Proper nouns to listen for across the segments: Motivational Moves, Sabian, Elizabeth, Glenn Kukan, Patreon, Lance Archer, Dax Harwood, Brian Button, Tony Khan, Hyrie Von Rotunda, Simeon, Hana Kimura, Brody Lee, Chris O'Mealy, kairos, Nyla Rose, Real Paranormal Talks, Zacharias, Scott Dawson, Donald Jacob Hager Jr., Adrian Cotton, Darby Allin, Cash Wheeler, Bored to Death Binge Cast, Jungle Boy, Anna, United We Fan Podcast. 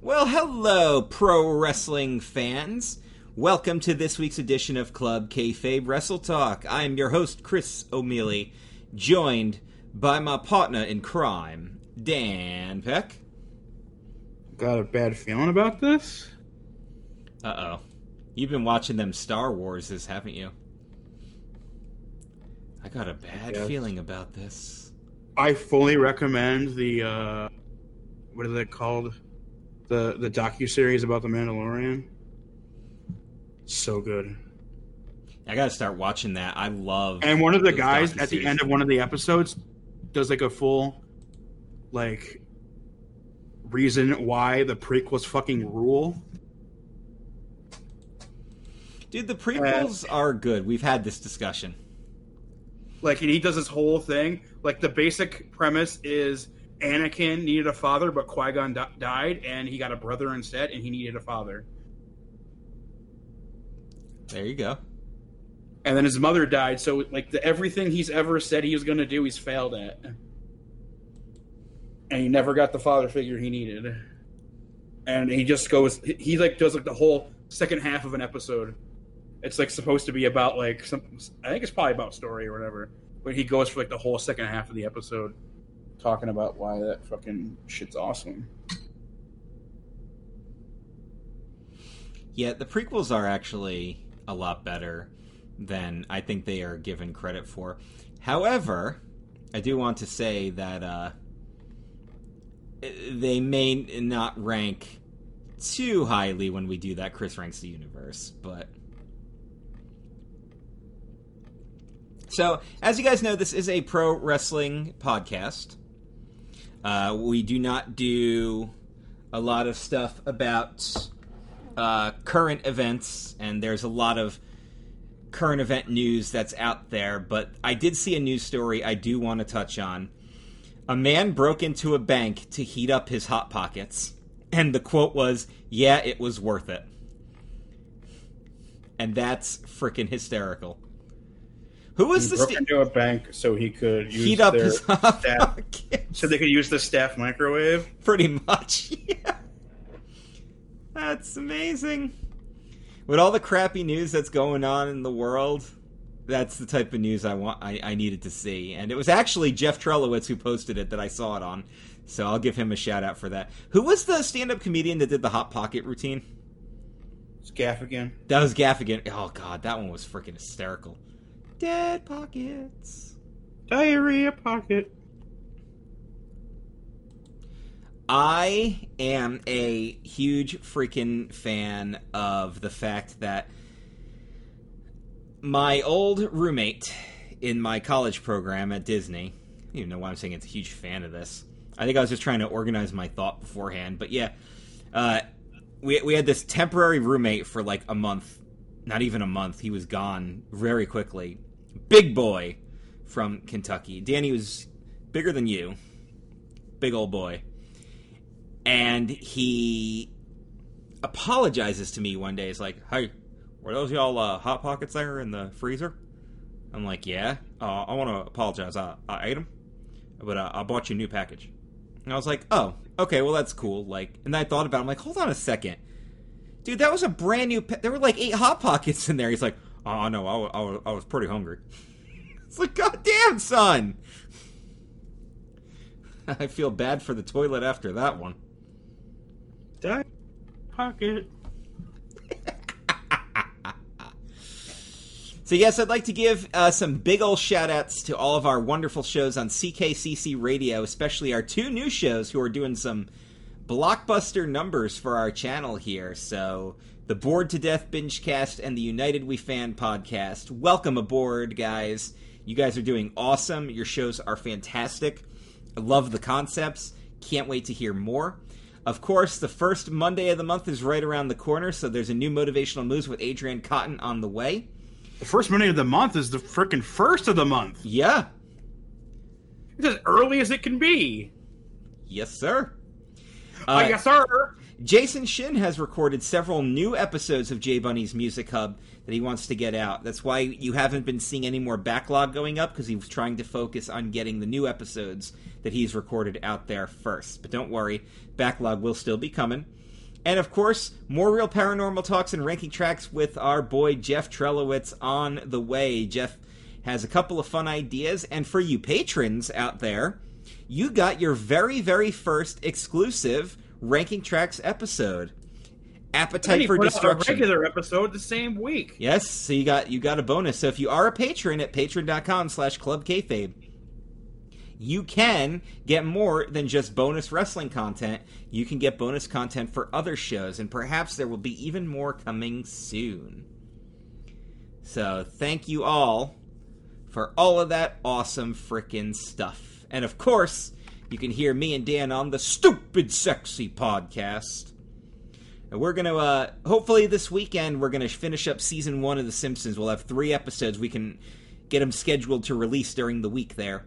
Well, hello, pro wrestling fans. Welcome to this week's edition of Club Kayfabe Wrestle Talk. I am your host, Chris O'Mealy, joined by my partner in crime, Dan Peck. Got a bad feeling about this? Uh-oh. You've been watching them Star Warses, haven't you? I got a bad feeling about this. I fully recommend the, what is it called? The docuseries about The Mandalorian. So good. I gotta start watching that. I love. And one of the guys at the end of one of the episodes does like a full, like, reason why the prequels fucking rule. Dude, the prequels are good. We've had this discussion. Like, and he does this whole thing. Like, the basic premise is Anakin needed a father, but Qui-Gon died, and he got a brother instead, and he needed a father. There you go. And then his mother died, so, like, everything he's ever said he was going to do, he's failed at. And he never got the father figure he needed. And he just goes... He, like, does, like, the whole second half of an episode. It's, like, supposed to be about, like... I think it's probably about story or whatever. But he goes for, like, the whole second half of the episode talking about why that fucking shit's awesome. Yeah, the prequels are actually a lot better than I think they are given credit for. However, I do want to say that they may not rank too highly when we do that Chris Ranks the Universe, but... So, as you guys know, this is a pro wrestling podcast. We do not do a lot of stuff about current events, and there's a lot of current event news that's out there, but I did see a news story I do want to touch on. A man broke into a bank to heat up his Hot Pockets, and the quote was, "Yeah, it was worth it." And that's freaking hysterical. Who was this? He broke into a bank so he could use heat up his Hot Pockets. So they could use the staff microwave? Pretty much, yeah. That's amazing. With all the crappy news that's going on in the world... That's the type of news I needed to see. And it was actually Jeff Trelawitz who posted it that I saw it on. So I'll give him a shout-out for that. Who was the stand-up comedian that did the Hot Pocket routine? It's Gaffigan. That was Gaffigan. Oh, God, that one was freaking hysterical. Dead pockets. Diarrhea pocket. I am a huge freaking fan of the fact that my old roommate in my college program at Disney, I don't even know why I'm saying it's a huge fan of this. I think I was just trying to organize my thought beforehand. But yeah, we had this temporary roommate for like a month. Not even a month. He was gone very quickly. Big boy from Kentucky. Danny was bigger than you. Big old boy. And he apologizes to me one day. He's like, "Hey, were those y'all Hot Pockets there in the freezer?" I'm like, "Yeah." "I want to apologize. I ate them, but I bought you a new package." And I was like, "Oh, okay, well, that's cool." Like, and I thought about it. I'm like, hold on a second. Dude, that was a brand new there were like 8 Hot Pockets in there. He's like, "Oh, no, I was pretty hungry." It's like, goddamn, son. I feel bad for the toilet after that one. That pocket. So yes, I'd like to give some big ol' shout-outs to all of our wonderful shows on CKCC Radio, especially our 2 new shows who are doing some blockbuster numbers for our channel here. So the Bored to Death Binge Cast and the United We Fan Podcast. Welcome aboard, guys. You guys are doing awesome. Your shows are fantastic. I love the concepts. Can't wait to hear more. Of course, the first Monday of the month is right around the corner, so there's a new Motivational Moves with Adrian Cotton on the way. The first Monday of the month is the freaking first of the month. Yeah. It's as early as it can be. Yes, sir. Yes, sir. Jason Shin has recorded several new episodes of J. Bunny's Music Hub that he wants to get out. That's why you haven't been seeing any more backlog going up, because he was trying to focus on getting the new episodes that he's recorded out there first. But don't worry, backlog will still be coming. And, of course, more Real Paranormal Talks and Ranking Tracks with our boy Jeff Trelawitz on the way. Jeff has a couple of fun ideas. And for you patrons out there, you got your very, very first exclusive Ranking Tracks episode. Appetite for Destruction. A regular episode the same week. Yes, so you got a bonus. So if you are a patron at patreon.com/clubkayfabe, you can get more than just bonus wrestling content. You can get bonus content for other shows, and perhaps there will be even more coming soon. So thank you all for all of that awesome frickin' stuff. And of course, you can hear me and Dan on the Stupid Sexy Podcast. And we're going to, hopefully this weekend, we're going to finish up Season 1 of The Simpsons. We'll have 3 episodes. We can get them scheduled to release during the week there.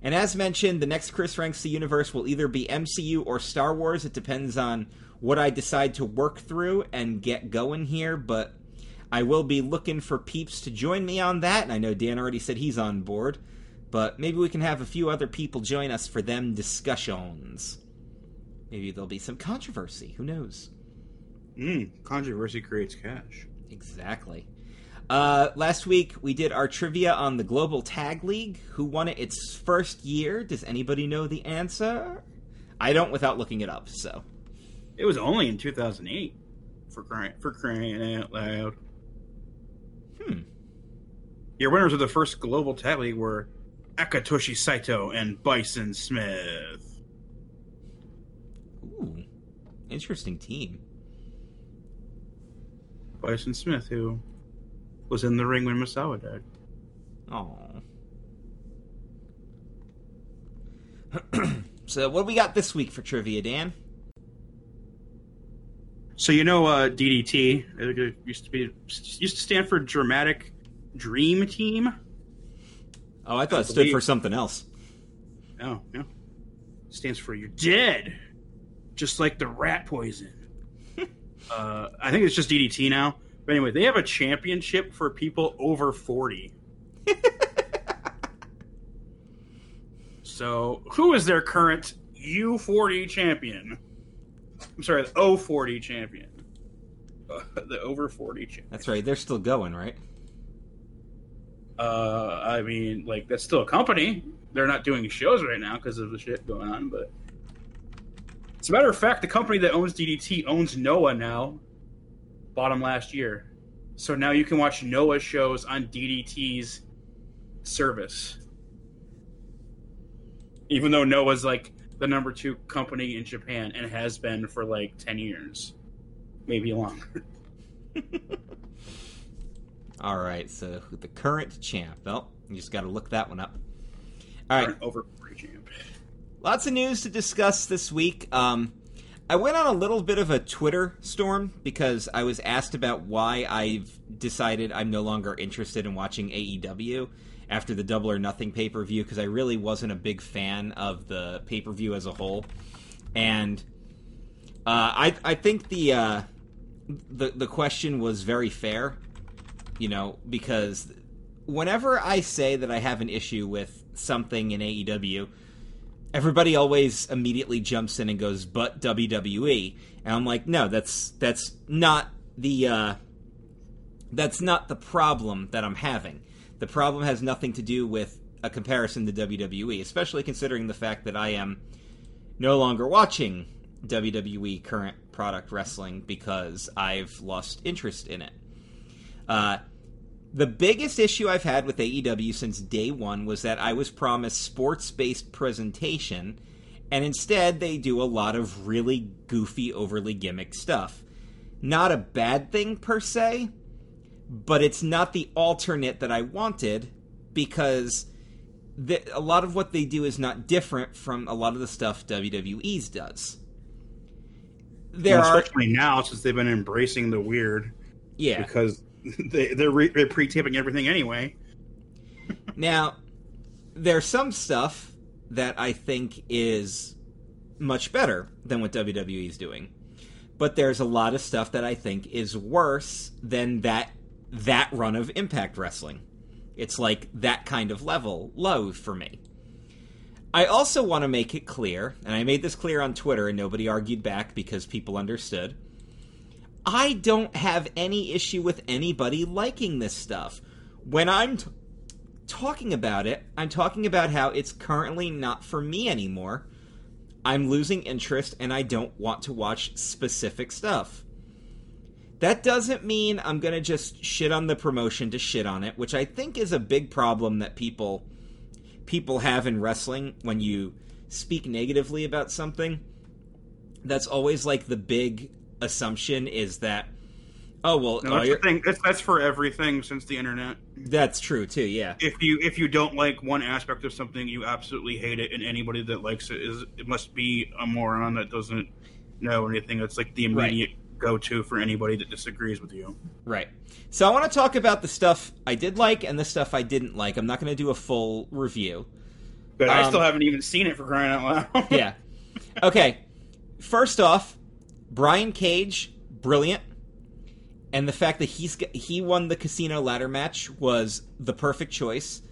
And as mentioned, the next Chris Ranks the Universe will either be MCU or Star Wars. It depends on what I decide to work through and get going here, but I will be looking for peeps to join me on that, and I know Dan already said he's on board, but maybe we can have a few other people join us for them discussions. Maybe there'll be some controversy. Who knows? Controversy creates cash. Exactly. Last week, we did our trivia on the Global Tag League. Who won it its first year? Does anybody know the answer? I don't without looking it up, so. It was only in 2008, for crying out loud. Your winners of the first Global Tag League were Akatoshi Saito and Bison Smith. Ooh, interesting team. Bison Smith, who was in the ring when Misawa died. Aww. So what do we got this week for trivia, Dan? So you know DDT? It used to stand for Dramatic Dream Team. Oh, I thought it stood for something else. Oh, no. It stands for you're dead. Just like the rat poison. I think it's just DDT now. But anyway, they have a championship for people over 40. So, who is their current U40 champion? I'm sorry, the O40 champion. The over 40 champion. That's right. They're still going, right? I mean, like, that's still a company. They're not doing shows right now because of the shit going on, but... As a matter of fact, the company that owns DDT owns Noah now. Bought them last year. So now you can watch Noah's shows on DDT's service. Even though Noah's like the #2 company in Japan and has been for like 10 years. Maybe longer. All right, so the current champ. Well, you just got to look that one up. All right. Current over pre-champ. Lots of news to discuss this week. I went on a little bit of a Twitter storm because I was asked about why I've decided I'm no longer interested in watching AEW after the Double or Nothing pay-per-view because I really wasn't a big fan of the pay-per-view as a whole. And I think the question was very fair, you know, because whenever I say that I have an issue with something in AEW... Everybody always immediately jumps in and goes, but WWE. And I'm like, no, that's not the problem that I'm having. The problem has nothing to do with a comparison to WWE, especially considering the fact that I am no longer watching WWE current product wrestling because I've lost interest in it. The biggest issue I've had with AEW since day one was that I was promised sports-based presentation, and instead they do a lot of really goofy, overly gimmick stuff. Not a bad thing, per se, but it's not the alternate that I wanted, because a lot of what they do is not different from a lot of the stuff WWE's does. Especially now, since they've been embracing the weird. Yeah. Because... They're pre-taping everything anyway. Now, there's some stuff that I think is much better than what WWE is doing. But there's a lot of stuff that I think is worse than that run of Impact Wrestling. It's like that kind of level low for me. I also want to make it clear, and I made this clear on Twitter and nobody argued back because people understood, I don't have any issue with anybody liking this stuff. When I'm talking about it, I'm talking about how it's currently not for me anymore. I'm losing interest and I don't want to watch specific stuff. That doesn't mean I'm going to just shit on the promotion to shit on it, which I think is a big problem that people have in wrestling. When you speak negatively about something, that's always like the big assumption is that, oh well, no, that's, that's for everything since the internet. That's true too, yeah. If you don't like one aspect of something, you absolutely hate it, and anybody that likes it must be a moron that doesn't know anything. It's like the immediate go-to for anybody that disagrees with you. Right. So I want to talk about the stuff I did like and the stuff I didn't like. I'm not going to do a full review. But I still haven't even seen it, for crying out loud. Yeah. Okay. First off, Brian Cage, brilliant. And the fact that he won the casino ladder match was the perfect choice.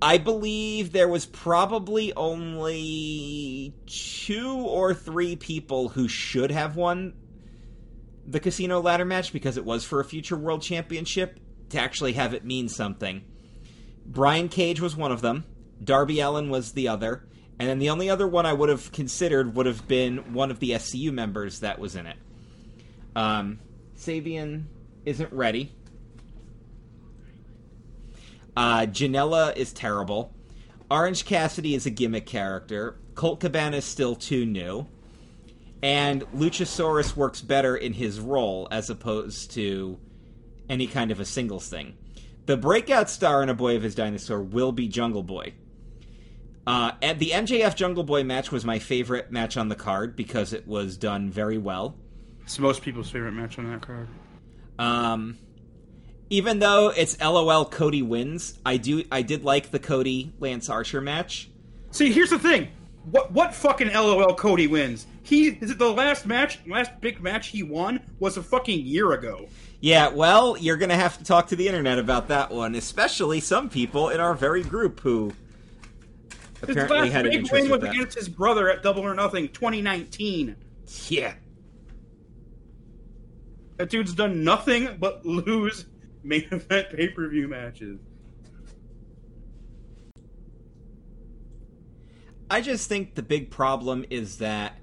I believe there was probably only 2 or 3 people who should have won the casino ladder match because it was for a future world championship, to actually have it mean something. Brian Cage was one of them. Darby Allin was the other. And then the only other one I would have considered would have been one of the SCU members that was in it. Sabian isn't ready. Janela is terrible. Orange Cassidy is a gimmick character. Colt Cabana is still too new. And Luchasaurus works better in his role as opposed to any kind of a singles thing. The breakout star in A Boy of His Dinosaur will be Jungle Boy. And the MJF Jungle Boy match was my favorite match on the card because it was done very well. It's most people's favorite match on that card. Even though it's LOL Cody wins, I did like the Cody Lance Archer match. See, here's the thing. What fucking LOL Cody wins? The last big match he won was a fucking year ago. Yeah, well, you're going to have to talk to the internet about that one, especially some people in our very group who apparently his last had an interest in that. Big win was against his brother at Double or Nothing 2019. Yeah. That dude's done nothing but lose main event pay-per-view matches. I just think the big problem is that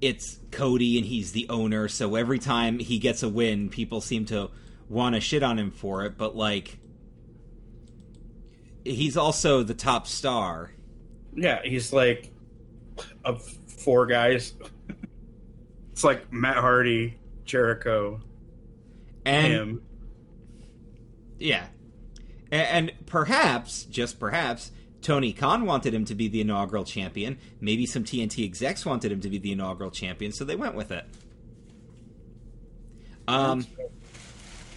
it's Cody and he's the owner, so every time he gets a win, people seem to want to shit on him for it, but, like, he's also the top star. Yeah, he's, like, of 4 guys. It's like Matt Hardy, Jericho, and him. Yeah. And perhaps, just perhaps, Tony Khan wanted him to be the inaugural champion. Maybe some TNT execs wanted him to be the inaugural champion, so they went with it. What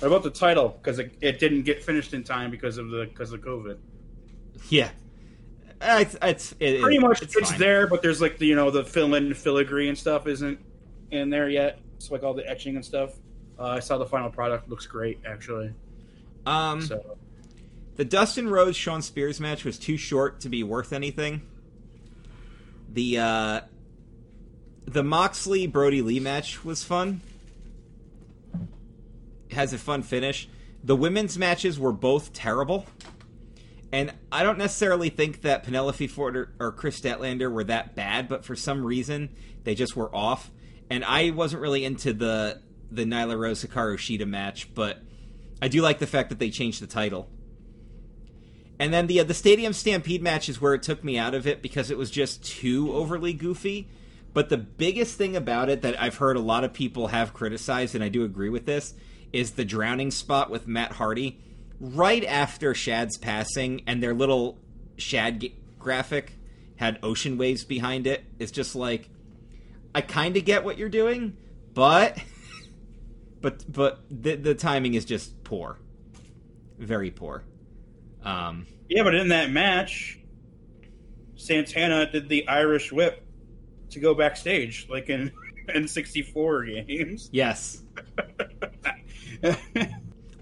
about the title? Because it didn't get finished in time because of COVID. Yeah. It's there, but there's like the fill-in filigree and stuff isn't in there yet. It's like all the etching and stuff. I saw the final product. Looks great, actually. The Dustin Rhodes Shawn Spears match was too short to be worth anything. The Moxley Brody Lee match was fun. It has a fun finish. The women's matches were both terrible. And I don't necessarily think that Penelope Ford or Chris Statlander were that bad, but for some reason they just were off. And I wasn't really into the Nyla Rose Hikaru Shida match, but I do like the fact that they changed the title. And then the Stadium Stampede match is where it took me out of it because it was just too overly goofy. But the biggest thing about it that I've heard a lot of people have criticized, and I do agree with this, is the drowning spot with Matt Hardy right after Shad's passing, and their little Shad graphic had ocean waves behind it. It's just like, I kind of get what you're doing, but the timing is just poor. Very poor. Yeah, but in that match, Santana did the Irish whip to go backstage, like in N64 games. Yes.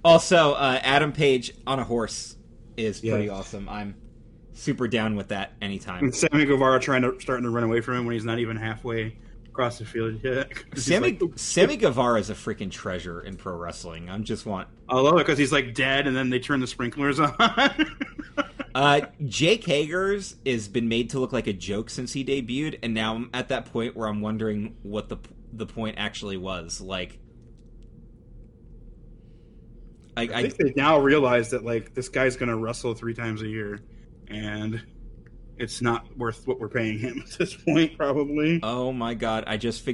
Also, Adam Page on a horse is pretty awesome. I'm super down with that anytime. And Sammy Guevara starting to run away from him when he's not even halfway Across the field, yeah. Sammy Guevara is a freaking treasure in pro wrestling. I love it because he's like dead, and then they turn the sprinklers on. Jake Hager's has been made to look like a joke since he debuted, and now I'm at that point where I'm wondering what the point actually was. Like, I think they now realize that like this guy's going to wrestle 3 times a year, and it's not worth what we're paying him at this point, probably. Oh my God! I just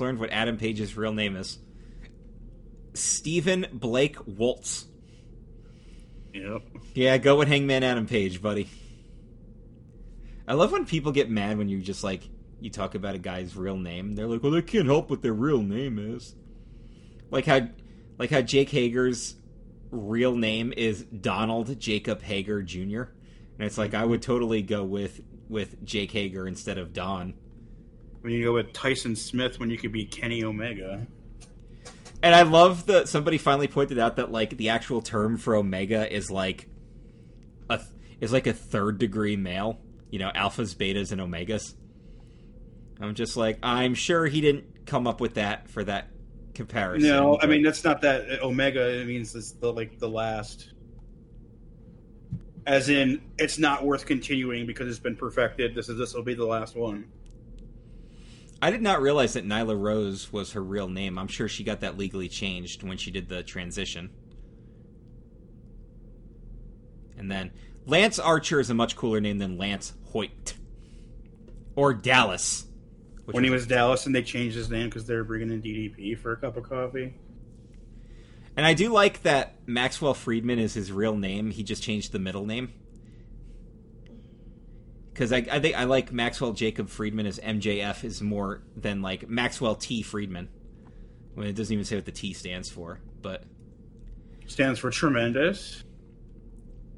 learned what Adam Page's real name is: Stephen Blake Waltz. Yep. Yeah, go with Hangman Adam Page, buddy. I love when people get mad when you just like you talk about a guy's real name. They're like, well, they can't help what their real name is. Like how Jake Hager's real name is Donald Jacob Hager Jr. And it's like I would totally go with Jake Hager instead of Don. When you go with Tyson Smith when you could be Kenny Omega. And I love that somebody finally pointed out that like the actual term for Omega is like a third degree male. You know, alphas, betas, and omegas. I'm just like, I'm sure he didn't come up with that for that comparison. No, but I mean that's not that Omega. It means it's the last. As in, it's not worth continuing because it's been perfected. This will be the last one. I did not realize that Nyla Rose was her real name. I'm sure she got that legally changed when she did the transition. And then Lance Archer is a much cooler name than Lance Hoyt. Or Dallas. When he was Dallas and they changed his name because they were bringing in DDP for a cup of coffee. And I do like that Maxwell Friedman is his real name. He just changed the middle name. Because I think I like Maxwell Jacob Friedman as MJF is more than like Maxwell T. Friedman. I mean, it doesn't even say what the T stands for, but stands for tremendous.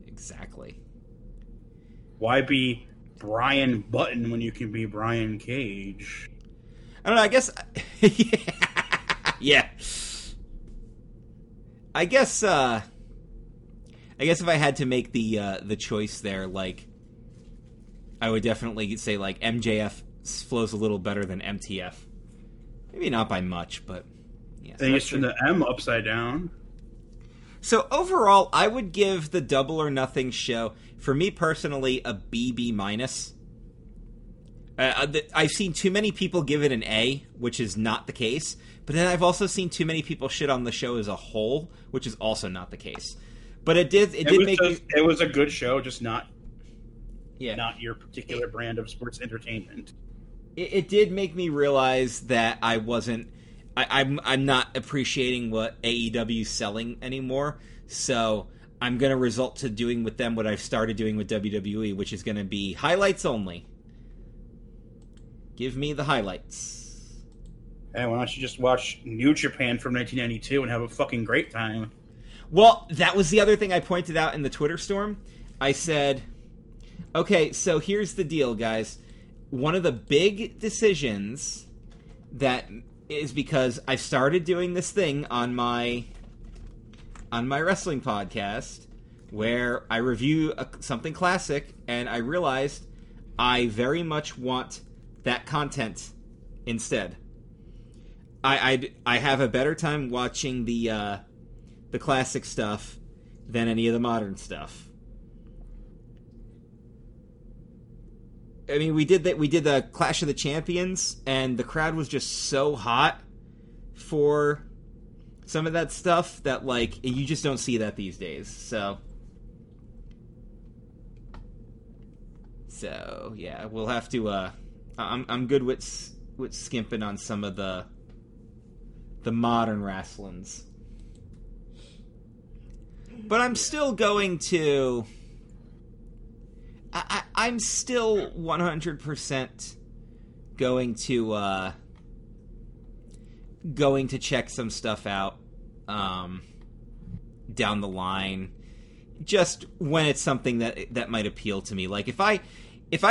Exactly. Why be Brian Button when you can be Brian Cage? I don't know. I guess. Yeah. I guess if I had to make the choice there, like, I would definitely say, like, MJF flows a little better than MTF. Maybe not by much, but... yeah, they used to turn the M upside down. So, overall, I would give the Double or Nothing show, for me personally, a BB-. I've seen too many people give it an A, which is not the case. But then I've also seen too many people shit on the show as a whole, which is also not the case. But it was a good show, just not... yeah, not your particular brand of sports entertainment. It did make me realize that I wasn't... I'm not appreciating what AEW's selling anymore, so I'm going to resort to doing with them what I've started doing with WWE, which is going to be highlights only. Give me the highlights. Hey, why don't you just watch New Japan from 1992 and have a fucking great time? Well, that was the other thing I pointed out in the Twitter storm. I said... okay, so here's the deal, guys. One of the big decisions that is because I've started doing this thing on my wrestling podcast where I review something classic, and I realized I very much want that content instead. I have a better time watching the classic stuff than any of the modern stuff. I mean, we did the Clash of the Champions, and the crowd was just so hot for some of that stuff that, like, you just don't see that these days. So yeah, we'll have to. I'm good with skimping on some of the modern wrestlings, but I'm still going to. I'm still 100% going to check some stuff out down the line, just when it's something that might appeal to me. Like if I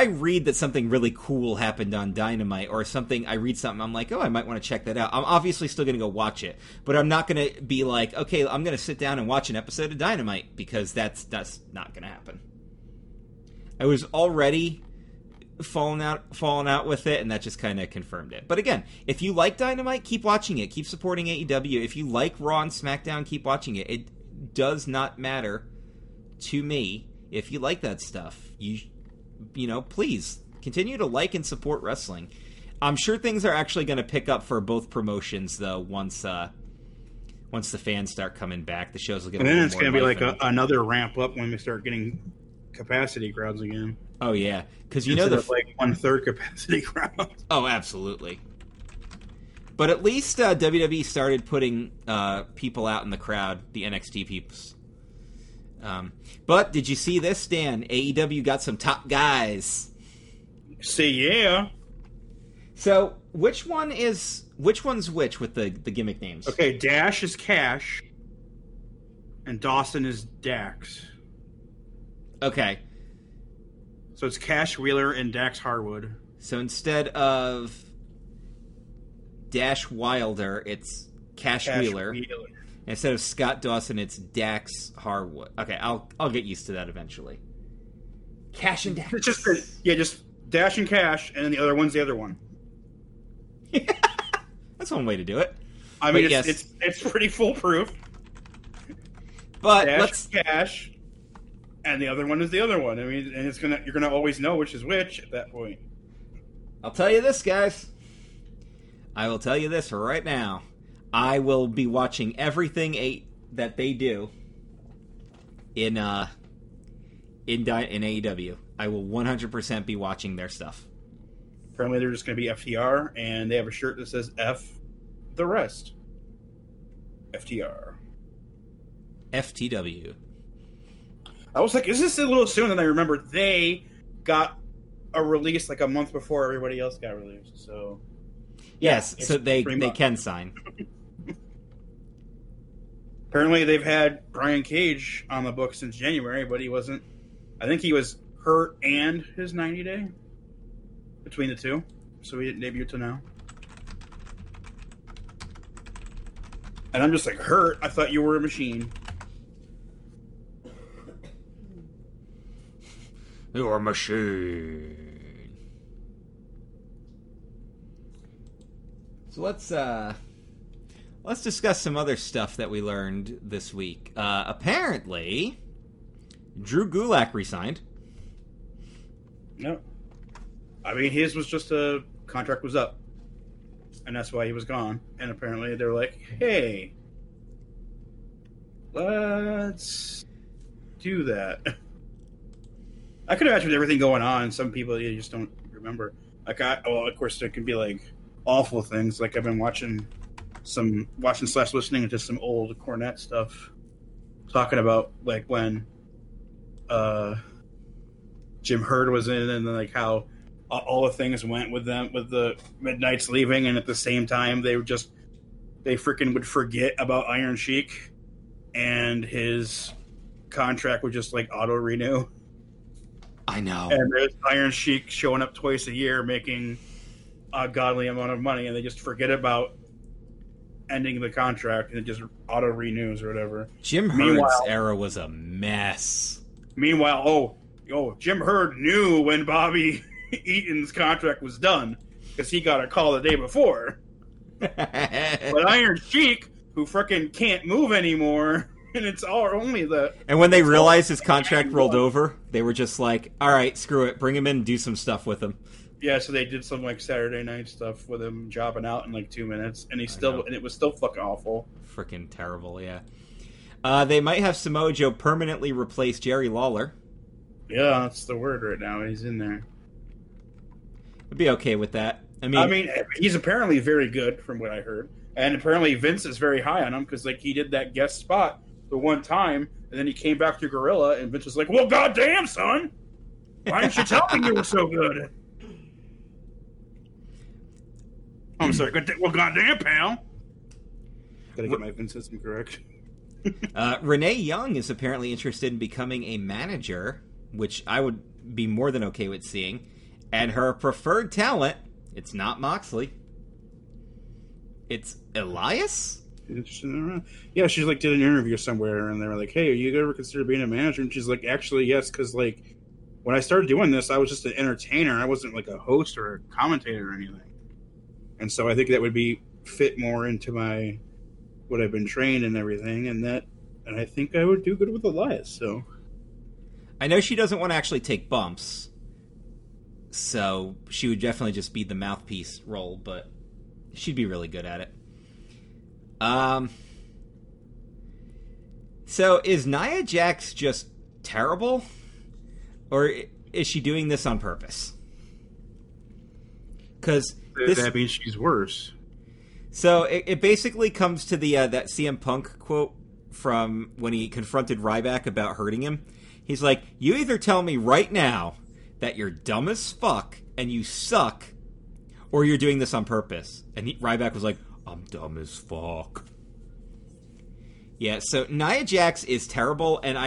read that something really cool happened on Dynamite or something, I read something, I'm like, oh, I might want to check that out. I'm obviously still going to go watch it, but I'm not going to be like, okay, I'm going to sit down and watch an episode of Dynamite, because that's not going to happen. I was already fallen out with it, and that just kind of confirmed it. But again, if you like Dynamite, keep watching it. Keep supporting AEW. If you like Raw and SmackDown, keep watching it. It does not matter to me if you like that stuff. You know, please continue to like and support wrestling. I'm sure things are actually going to pick up for both promotions, though, once the fans start coming back. The shows will get a little more. And then it's going to be like another ramp up when we start getting capacity crowds again. Oh, yeah. Because you know the like 1/3 capacity crowd. Oh, absolutely. But at least WWE started putting people out in the crowd, the NXT peeps. But did you see this, Dan? AEW got some top guys. See, yeah. So which one's which with the gimmick names? Okay, Dash is Cash, and Dawson is Dax. Okay. So it's Cash Wheeler and Dax Harwood. So instead of Dash Wilder, it's Cash Wheeler. Instead of Scott Dawson, it's Dax Harwood. Okay, I'll get used to that eventually. Cash and Dax. It's just Dash and Cash, and then the other one's the other one. That's one way to do it. I mean, it's pretty foolproof. But Dash, let's Cash. And the other one is the other one. I mean, and you're gonna always know which is which at that point. I'll tell you this, guys. I will tell you this right now. I will be watching everything that they do in AEW. I will 100% be watching their stuff. Apparently, they're just going to be FTR, and they have a shirt that says "F the rest." FTR. FTW. I was like, is this a little sooner than I remember? They got a release like a month before everybody else got released. So yes, so they can sign. Apparently they've had Brian Cage on the book since January, but I think he was hurt and his 90-day between the two. So he didn't debut till now. And I'm just like, hurt? I thought you were a machine. You're a machine. So let's discuss some other stuff that we learned this week. Apparently, Drew Gulak resigned. No, I mean his was just a contract was up, and that's why he was gone. And apparently, they were like, "Hey, let's do that." I could imagine with everything going on, some people you just don't remember. Like, of course, there can be like awful things. Like I've been watching/listening to some old Cornette stuff, talking about like when Jim Herd was in, and then like how all the things went with them with the Midnight's leaving, and at the same time they freaking would forget about Iron Sheik, and his contract would just like auto renew. I know. And there's Iron Sheik showing up twice a year making a godly amount of money, and they just forget about ending the contract, and it just auto-renews or whatever. Jim Herd's era was a mess. Meanwhile, Jim Herd knew when Bobby Eaton's contract was done, because he got a call the day before. But Iron Sheik, who frickin' can't move anymore... And it's all only the... And when they realized his contract rolled over, they were just like, all right, screw it. Bring him in and do some stuff with him. Yeah, so they did some, like, Saturday night stuff with him jobbing out in, like, 2 minutes. And it was still fucking awful. Freaking terrible, yeah. They might have Samoa Joe permanently replace Jerry Lawler. Yeah, that's the word right now. He's in there. I'd be okay with that. I mean, he's apparently very good, from what I heard. And apparently Vince is very high on him, because, like, he did that guest spot the one time, and then he came back to Gorilla, and Vince was like, well, goddamn, son! Why didn't you tell me you were so good? I'm sorry, well, goddamn, pal! Gotta get my Vince system correct. Renee Young is apparently interested in becoming a manager, which I would be more than okay with seeing, and her preferred talent, it's not Moxley. It's Elias? Yeah, she's like did an interview somewhere, and they were like, "Hey, are you ever consider being a manager?" And she's like, "Actually, yes, because like when I started doing this, I was just an entertainer. I wasn't like a host or a commentator or anything. And so I think that would be fit more into my, what I've been trained and everything. And I think I would do good with Elias. So I know she doesn't want to actually take bumps. So she would definitely just be the mouthpiece role, but she'd be really good at it. So is Nia Jax just terrible, or is she doing this on purpose? Because that means she's worse. So it basically comes to the that CM Punk quote from when he confronted Ryback about hurting him. He's like, "You either tell me right now that you're dumb as fuck and you suck, or you're doing this on purpose." And Ryback was like, "I'm dumb as fuck." Yeah, so Nia Jax is terrible, and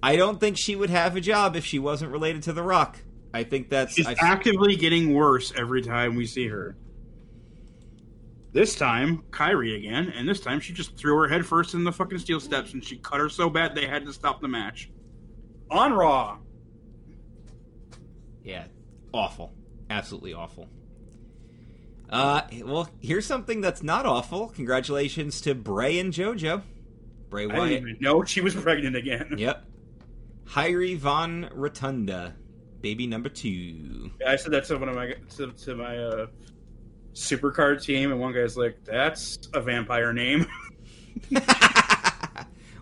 I don't think she would have a job if she wasn't related to The Rock. I think that's... She's actively getting worse every time we see her. This time, Kyrie again, and this time she just threw her head first in the fucking steel steps, and she cut her so bad they had to stop the match. On Raw! Yeah, awful. Absolutely awful. Well, here's something that's not awful. Congratulations to Bray and JoJo. Bray Wyatt. I didn't even know she was pregnant again. Yep. Hyrie Von Rotunda, baby number 2. Yeah, I said that to one of my to my supercard team, and one guy's like, "That's a vampire name."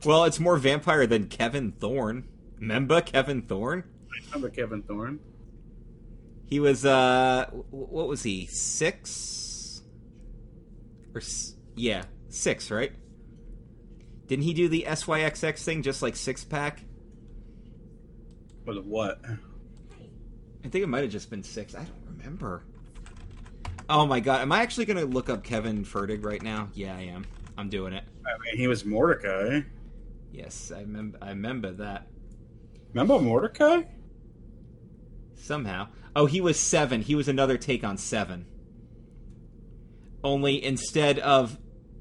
Well, it's more vampire than Kevin Thorne. Remember Kevin Thorne? I remember Kevin Thorne. He was, what was he, 6? Yeah, 6, right? Didn't he do the SYXX thing, just like six-pack? Was it what? I think it might have just been 6. I don't remember. Oh, my God. Am I actually going to look up Kevin Fertig right now? Yeah, I am. I'm doing it. I mean, he was Mordecai. Yes, I remember that. Remember Mordecai? Somehow. Oh, he was 7. He was another take on 7. Only instead of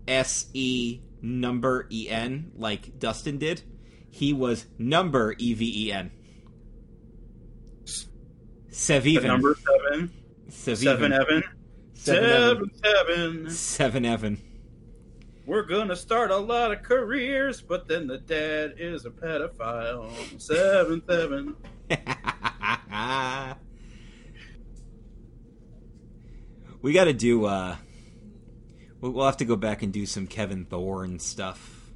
S-E number E-N, like Dustin did, he was number E-V-E-N. Seven. Number 7. Seven Evan. We're gonna start a lot of careers, but then the dad is a pedophile. 7-7. We gotta do we'll have to go back and do some Kevin Thorne stuff,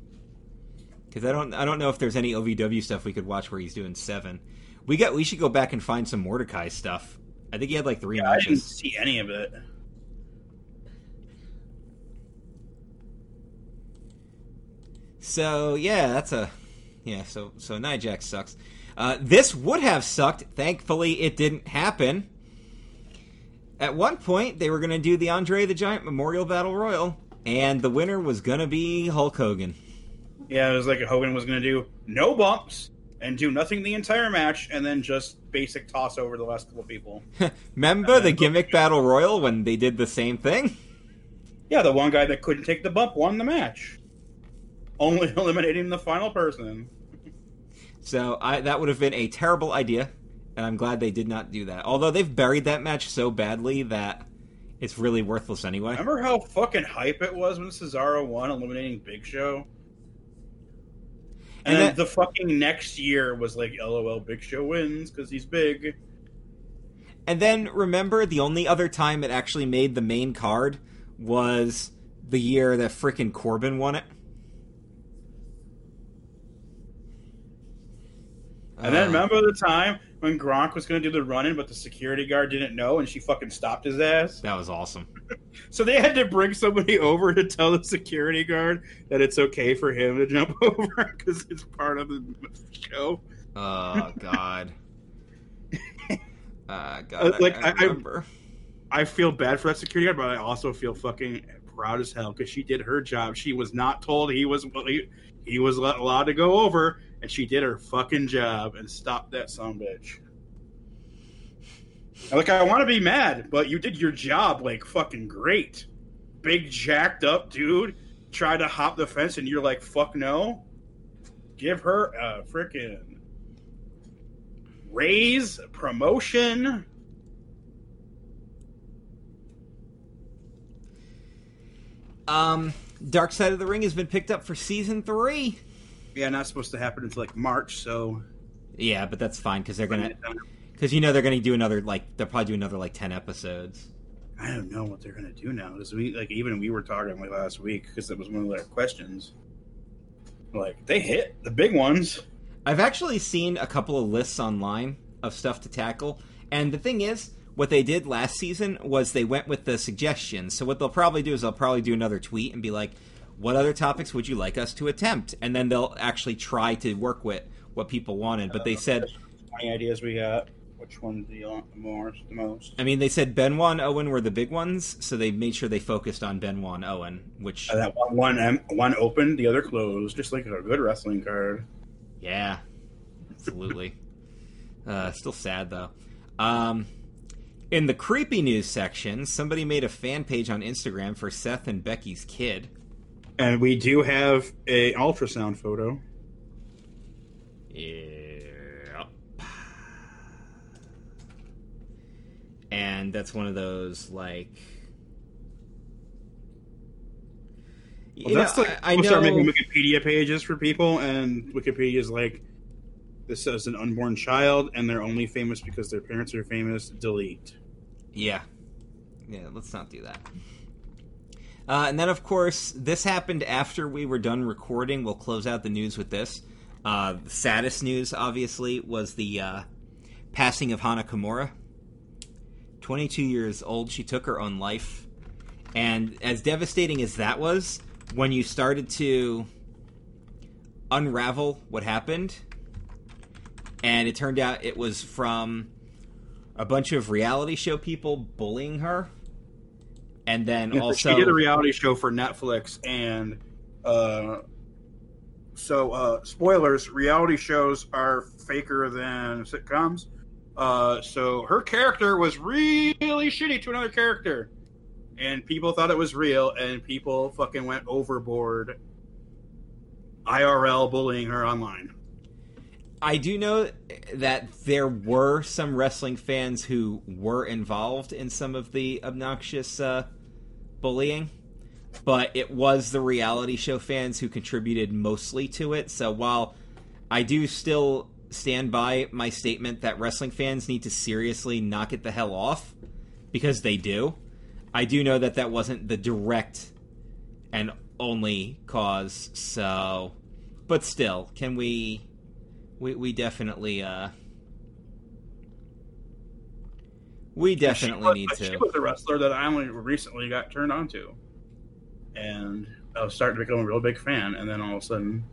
because I don't know if there's any OVW stuff we could watch where he's doing 7. We should go back and find some Mordecai stuff. I think he had like 3 matches. I didn't see any of it. So yeah, so Nia Jax sucks. This would have sucked. Thankfully, it didn't happen. At one point, they were going to do the Andre the Giant Memorial Battle Royal, and the winner was going to be Hulk Hogan. Yeah, it was like Hogan was going to do no bumps and do nothing the entire match, and then just basic toss over the last couple people. Remember the gimmick Battle Royal when they did the same thing? Yeah, the one guy that couldn't take the bump won the match, only eliminating the final person. So that would have been a terrible idea, and I'm glad they did not do that. Although they've buried that match so badly that it's really worthless anyway. Remember how fucking hype it was when Cesaro won, eliminating Big Show? And then the fucking next year was like, LOL, Big Show wins because he's big. And then remember the only other time it actually made the main card was the year that frickin' Corbin won it. And then remember the time when Gronk was going to do the run-in, but the security guard didn't know, and she fucking stopped his ass? That was awesome. So they had to bring somebody over to tell the security guard that it's okay for him to jump over because it's part of the show. Oh, God. I feel bad for that security guard, but I also feel fucking proud as hell because she did her job. She was not told he was allowed to go over. And she did her fucking job and stopped that sumbitch. Like, I want to be mad, but you did your job, like, fucking great. Big jacked up dude tried to hop the fence, and you're like, fuck no. Give her a freaking raise, promotion. Dark Side of the Ring has been picked up for season 3. Yeah, not supposed to happen until like March, so. Yeah, but that's fine because they're gonna, because you know they're gonna do another like they'll probably do another like 10 episodes. I don't know what they're gonna do now. This week, like even we were talking like last week because it was one of their questions. Like they hit the big ones. I've actually seen a couple of lists online of stuff to tackle, and the thing is, what they did last season was they went with the suggestions. So what they'll probably do is they'll probably do another tweet and be like, what other topics would you like us to attempt? And then they'll actually try to work with what people wanted. But they said 20 ideas we got. Which one do you want the most? I mean, they said Benoit and Owen were the big ones, so they made sure they focused on Benoit and Owen, which... that one opened, the other closed, just like a good wrestling card. Yeah, absolutely. Still sad, though. In the creepy news section, somebody made a fan page on Instagram for Seth and Becky's kid. And we do have an ultrasound photo. Yeah. And that's one of those, like... Well, that's know, like, we'll start making Wikipedia pages for people, and Wikipedia is like, this says an unborn child, and they're only famous because their parents are famous. Delete. Yeah. Yeah, let's not do that. And then, of course, this happened after we were done recording. We'll close out the news with this. The saddest news, obviously, was the passing of Hana Kimura. 22 years old, she took her own life. And as devastating as that was, when you started to unravel what happened, and it turned out it was from a bunch of reality show people bullying her, and then also... She did a reality show for Netflix, and spoilers, reality shows are faker than sitcoms. So her character was really shitty to another character, and people thought it was real, and people fucking went overboard IRL bullying her online. I do know that there were some wrestling fans who were involved in some of the obnoxious bullying, but it was the reality show fans who contributed mostly to it. So while I do still... stand by my statement that wrestling fans need to seriously knock it the hell off, because they do. I do know that that wasn't the direct and only cause, so... But still, can we definitely, we definitely need to... She was a wrestler that I only recently got turned on to. And I was starting to become a real big fan, and then all of a sudden...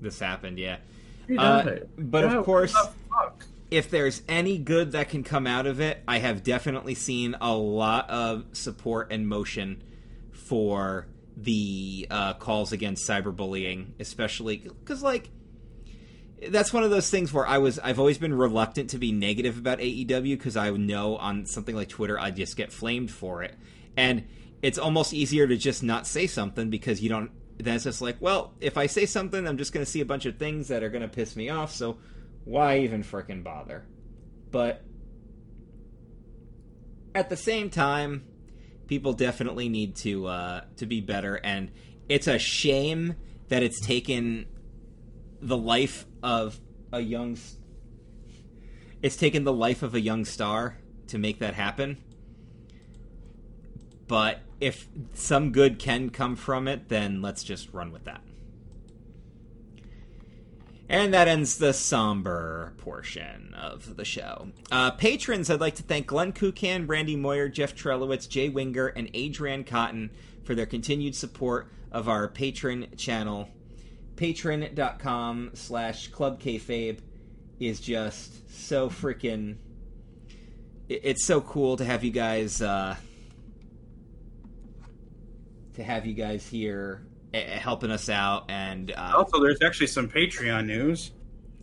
This happened, yeah. But of course, if there's any good that can come out of it, I have definitely seen a lot of support and motion for the calls against cyberbullying, especially because, like, that's one of those things where I've always been reluctant to be negative about AEW because I know on something like Twitter I just get flamed for it, and it's almost easier to just not say something because you don't. Then it's just like, well, if I say something, I'm just going to see a bunch of things that are going to piss me off, so why even frickin' bother? But at the same time, people definitely need to be better, and it's a shame that it's taken the life of a young... It's taken the life of a young star to make that happen, but... If some good can come from it, then let's just run with that. And that ends the somber portion of the show. Patrons, I'd like to thank Glenn Kukan, Randy Moyer, Jeff Trelawitz, Jay Winger, and Adrian Cotton for their continued support of our Patreon channel. Patreon.com/Club Kayfabe is just so freaking... It's so cool to have you guys... here helping us out. And also, there's actually some Patreon news.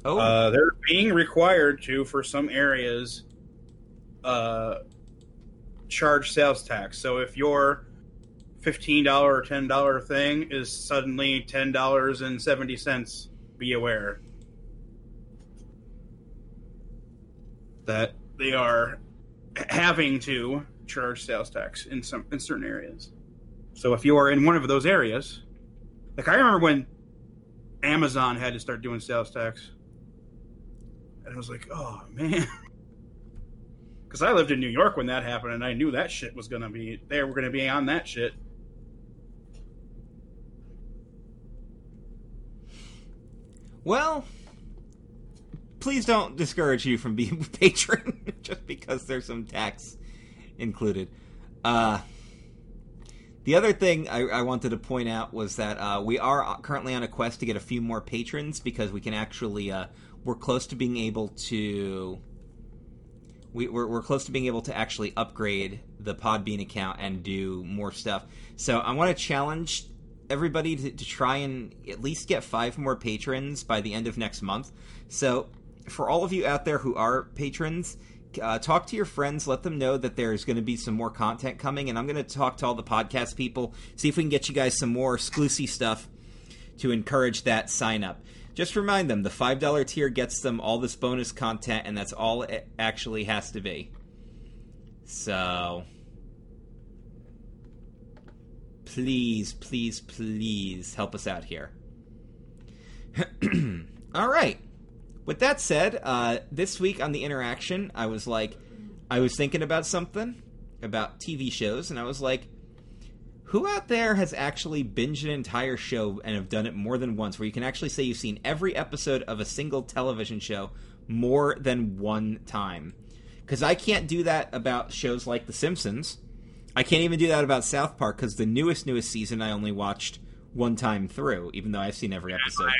Oh, they're being required to, for some areas, charge sales tax. So if your $15 or $10 thing is suddenly $10.70, be aware. that they are having to charge sales tax in some in certain areas. So if you are in one of those areas, like I remember when Amazon had to start doing sales tax, and I was like, oh man, because I lived in New York when that happened, and I knew that shit was gonna be there. We're gonna be on that shit. Well, please don't discourage you from being a patron just because there's some tax included. The other thing I wanted to point out was that we are currently on a quest to get a few more patrons because we can actually we're close to being able to we're close to being able to actually upgrade the Podbean account and do more stuff. So I want to challenge everybody to try and at least get 5 more patrons by the end of next month. So for all of you out there who are patrons, talk to your friends, let them know that there's going to be some more content coming, and I'm going to talk to all the podcast people, see if we can get you guys some more exclusive stuff to encourage that sign up. Just remind them, the $5 tier gets them all this bonus content, and that's all it actually has to be. So please, please, please help us out here. All right. With that said, this week on the interaction, I was thinking about something, about TV shows, and I was like, who out there has actually binged an entire show and have done it more than once, where you can actually say you've seen every episode of a single television show more than one time? Because I can't do that about shows like The Simpsons. I can't even do that about South Park, because the newest season I only watched one time through, even though I've seen every episode.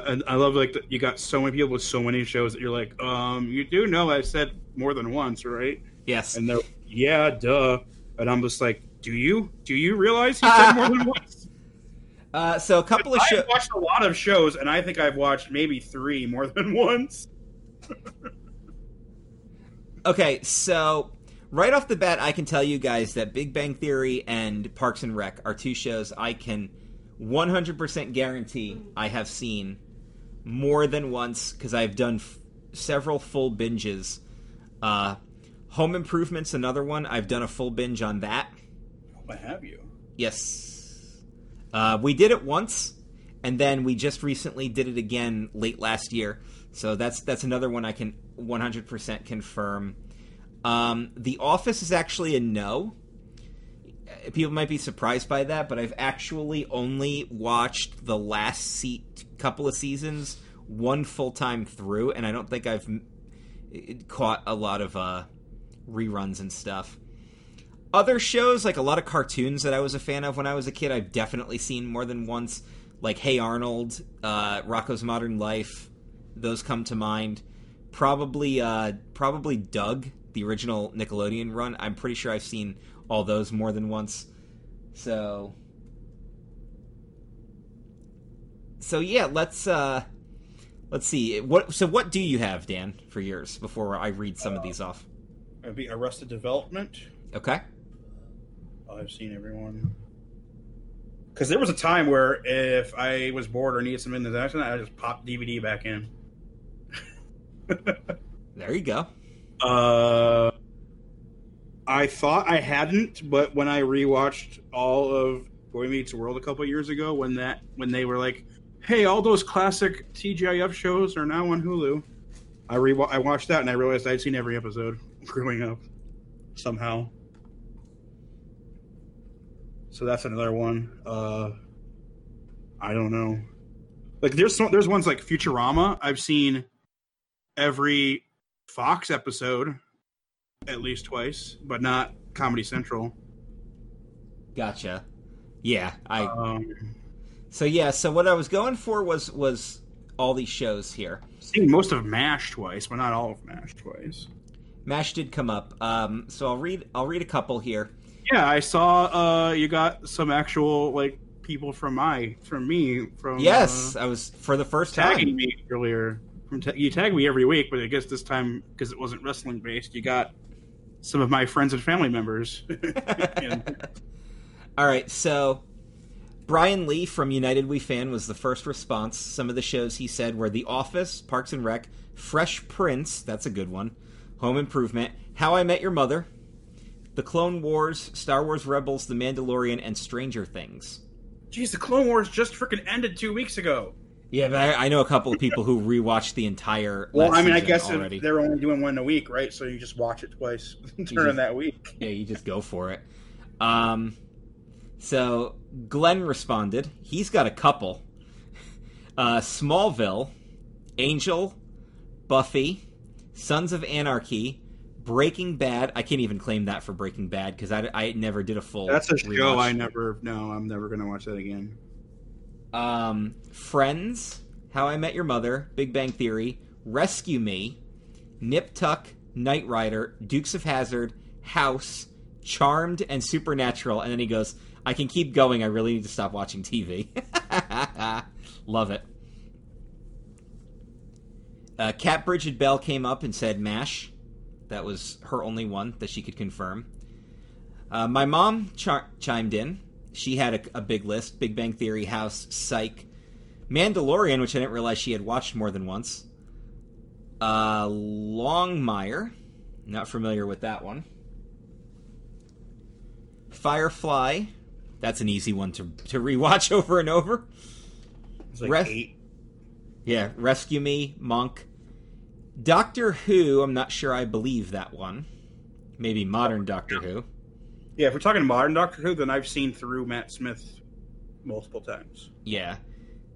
And I love, like, you got so many people with so many shows that you're like, you do know I've said more than once, right? Yes. And they're, yeah, duh. And I'm just like, do you realize you said more than once? So a couple of shows. I've watched a lot of shows, and I think I've watched maybe 3 more than once. Okay, so right off the bat, I can tell you guys that Big Bang Theory and Parks and Rec are 2 shows I can 100% guarantee I have seen more than once, because I've done several full binges. Home Improvement's another one. I've done a full binge on that. What have you? Yes. We did it once, and then we just recently did it again late last year. So that's another one I can 100% confirm. The Office is actually a no. People might be surprised by that, but I've actually only watched the last couple of seasons one full time through, and I don't think I've caught a lot of reruns and stuff. Other shows, like a lot of cartoons that I was a fan of when I was a kid, I've definitely seen more than once, like Hey Arnold, Rocko's Modern Life, those come to mind. Probably Doug, the original Nickelodeon run. I'm pretty sure I've seen all those more than once. So yeah, let's see. What do you have, Dan, for yours before I read some of these off? It'd be Arrested Development. Okay. I've seen everyone. Because there was a time where if I was bored or needed some interaction, I just popped DVD back in. There you go. I thought I hadn't, but when I rewatched all of Boy Meets World a couple years ago, when they were like, "Hey, all those classic TGIF shows are now on Hulu," I watched that and I realized I'd seen every episode growing up somehow. So that's another one. I don't know. Like there's ones like Futurama. I've seen every Fox episode at least twice, but not Comedy Central. Gotcha. Yeah. So what I was going for was all these shows here. I've seen most of MASH twice, but not all of MASH twice. MASH did come up. So I'll read a couple here. Yeah, I saw you got some actual like people from me. Yes, I was for the first time tagging me earlier. You tag me every week, but I guess this time, because it wasn't wrestling based, you got some of my friends and family members. All right, so Brian Lee from United We Fan was the first response. Some of the shows he said were The Office, Parks and Rec, Fresh Prince, that's a good one, Home Improvement, How I Met Your Mother, The Clone Wars, Star Wars Rebels, The Mandalorian, and Stranger Things. Jeez, The Clone Wars just freaking ended 2 weeks ago. Yeah, but I know a couple of people who rewatched the entire season. If they're only doing one a week, right? So you just watch it twice during that week. Yeah, you just go for it. So Glenn responded. He's got a couple. Smallville, Angel, Buffy, Sons of Anarchy, Breaking Bad. I can't even claim that for Breaking Bad because I never did a full rewatch. That's a show I'm never going to watch that again. Friends, How I Met Your Mother, Big Bang Theory, Rescue Me, Nip Tuck, Knight Rider, Dukes of Hazzard, House, Charmed, and Supernatural. And then he goes, I can keep going. I really need to stop watching TV. Love it. Cat Bridget Bell came up and said MASH. That was her only one that she could confirm. My mom chimed in. She had a big list. Big Bang Theory, House, Psych, Mandalorian, which I didn't realize she had watched more than once. Longmire. Not familiar with that one. Firefly. That's an easy one to rewatch over and over. It's like eight. Yeah, Rescue Me, Monk. Doctor Who, I'm not sure I believe that one. Maybe modern Doctor Who. Yeah, if we're talking modern Doctor Who, then I've seen through Matt Smith multiple times. Yeah.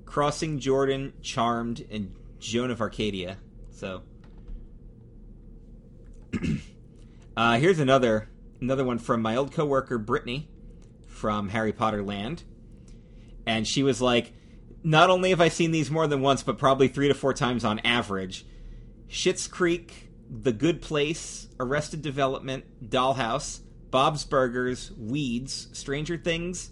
Crossing Jordan, Charmed, and Joan of Arcadia. So, here's another one from my old coworker, Brittany, from Harry Potter Land. And she was like, not only have I seen these more than once, but probably 3 to 4 times on average. Schitt's Creek, The Good Place, Arrested Development, Dollhouse, Bob's Burgers, Weeds, Stranger Things,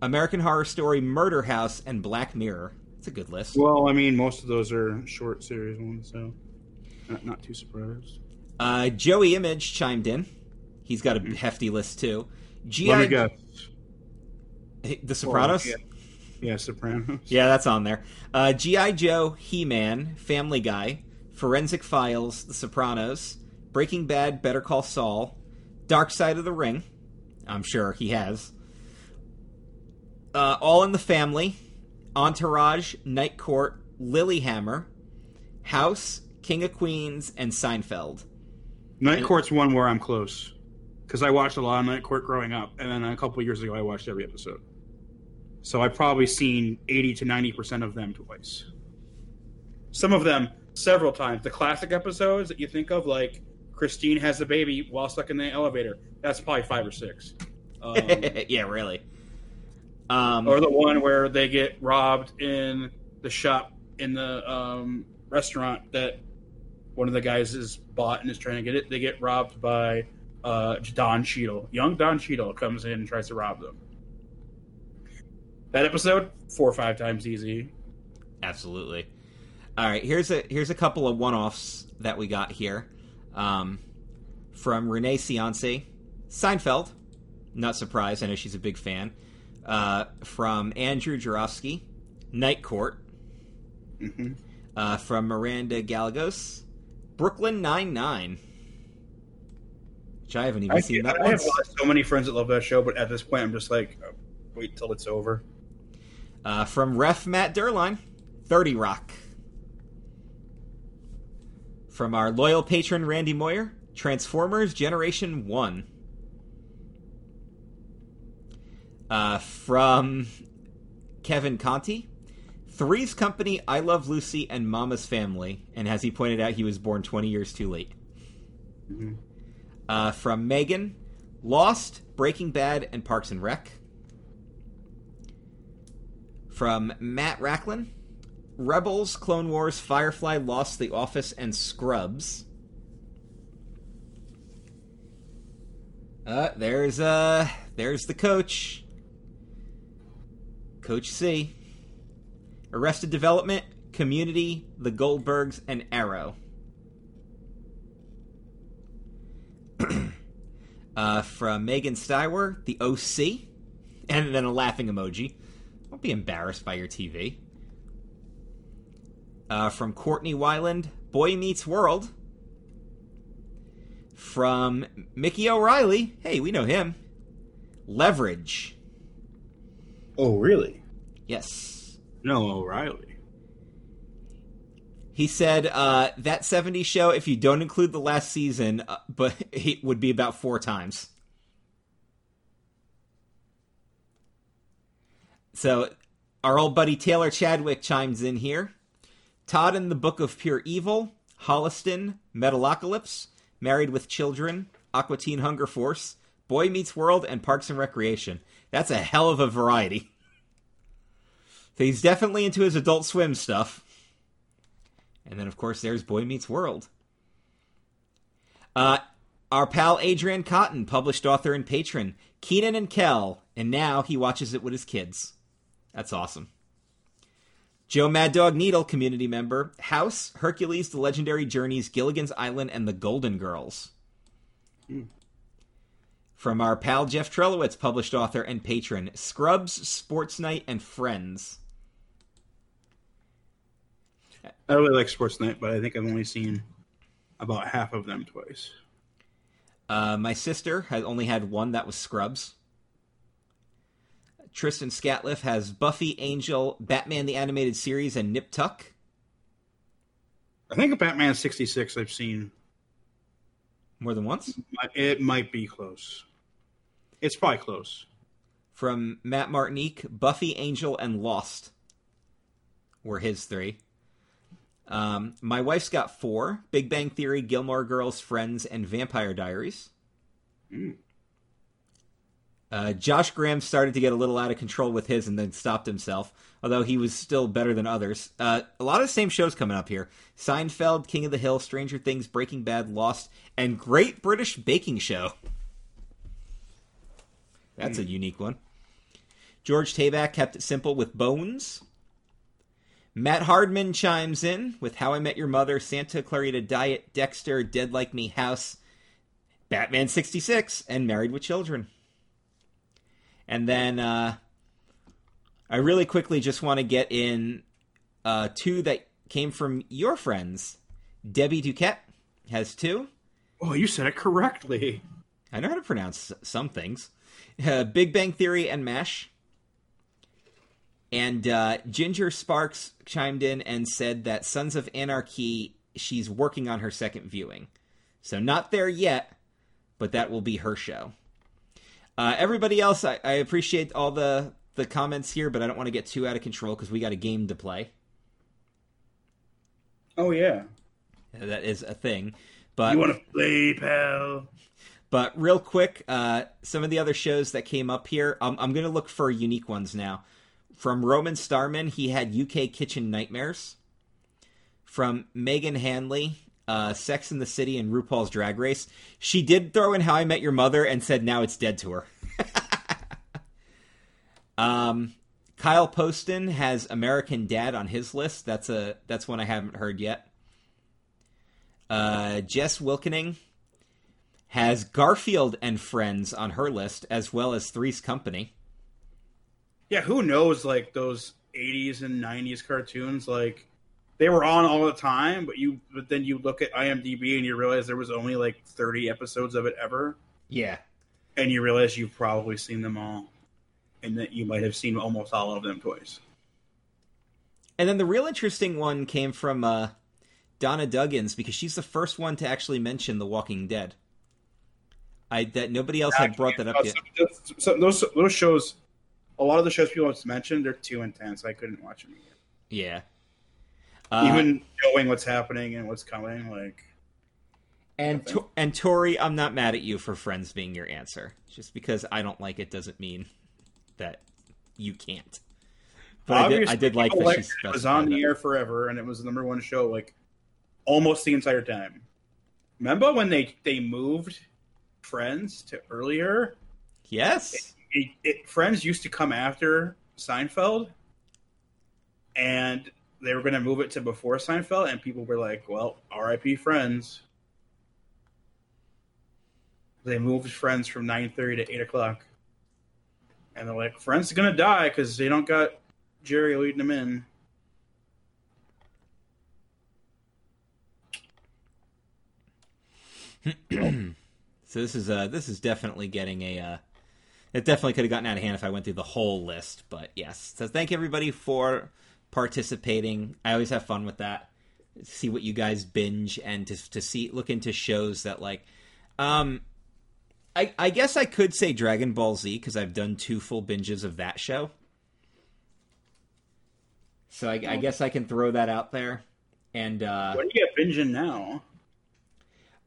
American Horror Story, Murder House, and Black Mirror. It's a good list. Well, I mean, most of those are short series ones, so not too surprised. Joey Image chimed in. He's got a hefty list, too. Let me guess. The Sopranos? Oh, yeah, Sopranos. Yeah, that's on there. G.I. Joe, He-Man, Family Guy, Forensic Files, The Sopranos, Breaking Bad, Better Call Saul, Dark Side of the Ring. I'm sure he has. All in the Family, Entourage, Night Court, Lilyhammer, House, King of Queens, and Seinfeld. Night Court's one where I'm close. Because I watched a lot of Night Court growing up, and then a couple years ago I watched every episode. So I've probably seen 80 to 90% of them twice. Some of them several times. The classic episodes that you think of, like Christine has a baby while stuck in the elevator. That's probably 5 or 6. Yeah, really. Or the one where they get robbed in the shop in the restaurant that one of the guys is bought and is trying to get it. They get robbed by Don Cheadle. Young Don Cheadle comes in and tries to rob them. That episode, 4 or 5 times easy. Absolutely. All right, here's a couple of one-offs that we got here. From Renee Cianci, Seinfeld. Not surprised. I know she's a big fan. From Andrew Jarofsky, Night Court. Mm-hmm. From Miranda Gallegos, Brooklyn Nine-Nine. Which I haven't even seen that once. I have lost so many friends that love that show, but at this point I'm just like, oh, wait till it's over. From Ref Matt Derline, 30 Rock. From our loyal patron, Randy Moyer, Transformers Generation 1. From Kevin Conti, Three's Company, I Love Lucy, and Mama's Family. And as he pointed out, he was born 20 years too late. Mm-hmm. From Megan, Lost, Breaking Bad, and Parks and Rec. From Matt Racklin, Rebels, Clone Wars, Firefly, Lost, The Office, and Scrubs. There's the coach. Coach C. Arrested Development, Community, The Goldbergs, and Arrow. From Megan Stiwer, The OC, and then a laughing emoji. Don't be embarrassed by your TV. From Courtney Weiland, Boy Meets World. from Mickey O'Reilly. Hey, we know him. Leverage. Oh, really? Yes. No, O'Reilly. He said that 70s show, if you don't include the last season, but it would be about 4 times. So our old buddy Taylor Chadwick chimes in here. Todd in the Book of Pure Evil, Holliston, Metalocalypse, Married with Children, Aqua Teen Hunger Force, Boy Meets World, and Parks and Recreation. That's a hell of a variety. So he's definitely into his Adult Swim stuff. And then, of course, there's Boy Meets World. Our pal Adrian Cotton, published author and patron, Keenan and Kel, and now he watches it with his kids. That's awesome. Joe Mad Dog Needle, community member, House, Hercules, The Legendary Journeys, Gilligan's Island, and The Golden Girls. From our pal Jeff Trelawitz, published author and patron, Scrubs, Sports Night, and Friends. I really like Sports Night, but I think I've only seen about half of them twice. My sister has only had one, that was Scrubs. Tristan Scatliff has Buffy, Angel, Batman the Animated Series, and Nip Tuck. I think Batman 66 I've seen. More than once? It might be close. It's probably close. From Matt Martinique, Buffy, Angel, and Lost were his 3. My wife's got 4, Big Bang Theory, Gilmore Girls, Friends, and Vampire Diaries. Josh Graham started to get a little out of control with his and then stopped himself, although he was still better than others. A lot of the same shows coming up here. Seinfeld, King of the Hill, Stranger Things, Breaking Bad, Lost, and Great British Baking Show. That's a unique one. George Tabak kept it simple with Bones. Matt Hardman chimes in with How I Met Your Mother, Santa Clarita Diet, Dexter, Dead Like Me, House, Batman 66, and Married with Children. And then I really quickly just want to get in 2 that came from your friends. Debbie Duquette has 2. Oh, you said it correctly. I know how to pronounce some things. Big Bang Theory and MASH. And Ginger Sparks chimed in and said that Sons of Anarchy, she's working on her second viewing. So not there yet, but that will be her show. Everybody else, I appreciate all the comments here, but I don't want to get too out of control because we got a game to play. Oh, yeah. That is a thing. But you want to play, pal? But real quick, some of the other shows that came up here, I'm going to look for unique ones now. From Roman Starman, he had UK Kitchen Nightmares. From Megan Hanley, Sex and the City and RuPaul's Drag Race. She did throw in How I Met Your Mother and said now it's dead to her. Kyle Poston has American Dad on his list. That's one I haven't heard yet. Jess Wilkening has Garfield and Friends on her list, as well as Three's Company. Yeah, who knows, like, those 80s and 90s cartoons, like, they were on all the time, but then you look at IMDb and you realize there was only, like, 30 episodes of it ever. Yeah. And you realize you've probably seen them all, and that you might have seen almost all of them twice. And then the real interesting one came from Donna Duggins, because she's the first one to actually mention The Walking Dead. Nobody else had brought that up yet. Those shows... A lot of the shows people have mentioned, they're too intense. I couldn't watch them again. Yeah. Even knowing what's happening and what's coming, like... And Tori, I'm not mad at you for Friends being your answer. Just because I don't like it doesn't mean that you can't. But I did like that she specified it. It was on the air forever, and it was the number one show, like, almost the entire time. Remember when they moved Friends to earlier? Yes. Friends used to come after Seinfeld, and they were going to move it to before Seinfeld, and people were like, well, R.I.P. Friends. They moved Friends from 9:30 to 8 o'clock. And they're like, Friends is going to die because they don't got Jerry leading them in. So this is definitely getting a. It definitely could have gotten out of hand if I went through the whole list, but yes. So thank everybody for participating. I always have fun with that. See what you guys binge and to see look into shows that like. I guess I could say Dragon Ball Z because I've done 2 full binges of that show. So I guess I can throw that out there. And what do you get binging now?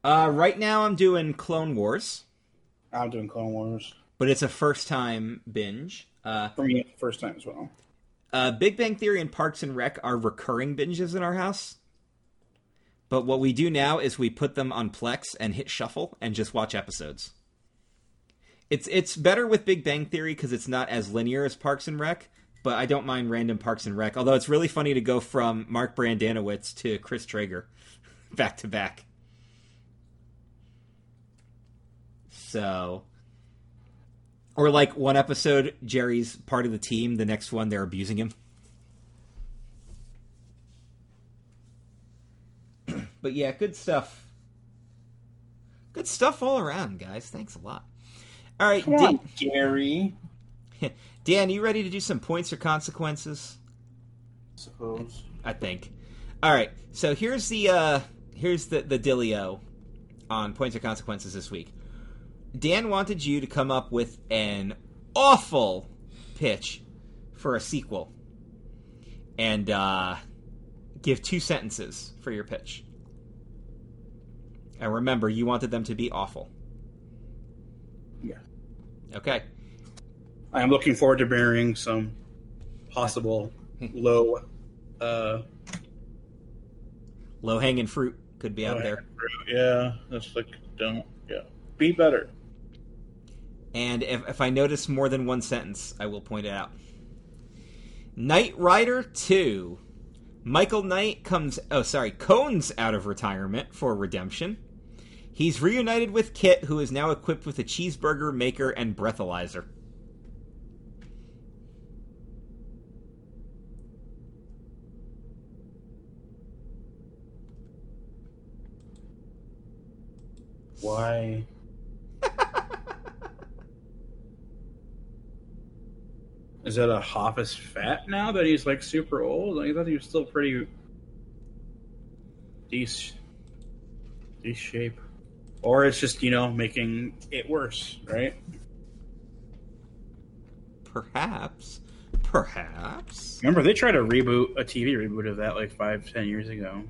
Right now I'm doing Clone Wars. I'm doing Clone Wars. But it's a first-time binge. For me, it's the first time as well. Big Bang Theory and Parks and Rec are recurring binges in our house. But what we do now is we put them on Plex and hit shuffle and just watch episodes. It's better with Big Bang Theory because it's not as linear as Parks and Rec, but I don't mind random Parks and Rec. Although it's really funny to go from Mark Brandanowitz to Chris Traeger back to back. So... Or like one episode, Jerry's part of the team. The next one, they're abusing him. But yeah, good stuff. Good stuff all around, guys. Thanks a lot. All right, Come on, Jerry. Dan, you ready to do some points or consequences? Suppose. I think. All right. So here's the dealio on points or consequences this week. Dan wanted you to come up with an awful pitch for a sequel and give 2 sentences for your pitch. And remember, you wanted them to be awful. Yeah. Okay. I am looking forward to burying some possible low-hanging fruit could be out there. Fruit. Yeah, that's like, don't, yeah. Be better. And if I notice more than one sentence, I will point it out. Knight Rider 2. Michael Knight cones out of retirement for redemption. He's reunited with Kit, who is now equipped with a cheeseburger maker and breathalyzer. Why? Is that a Hop is fat now that he's like super old? I thought he was still pretty decent shape. Or it's just, making it worse, right? Perhaps. Remember, they tried to reboot a TV reboot of that like 5-10 years ago.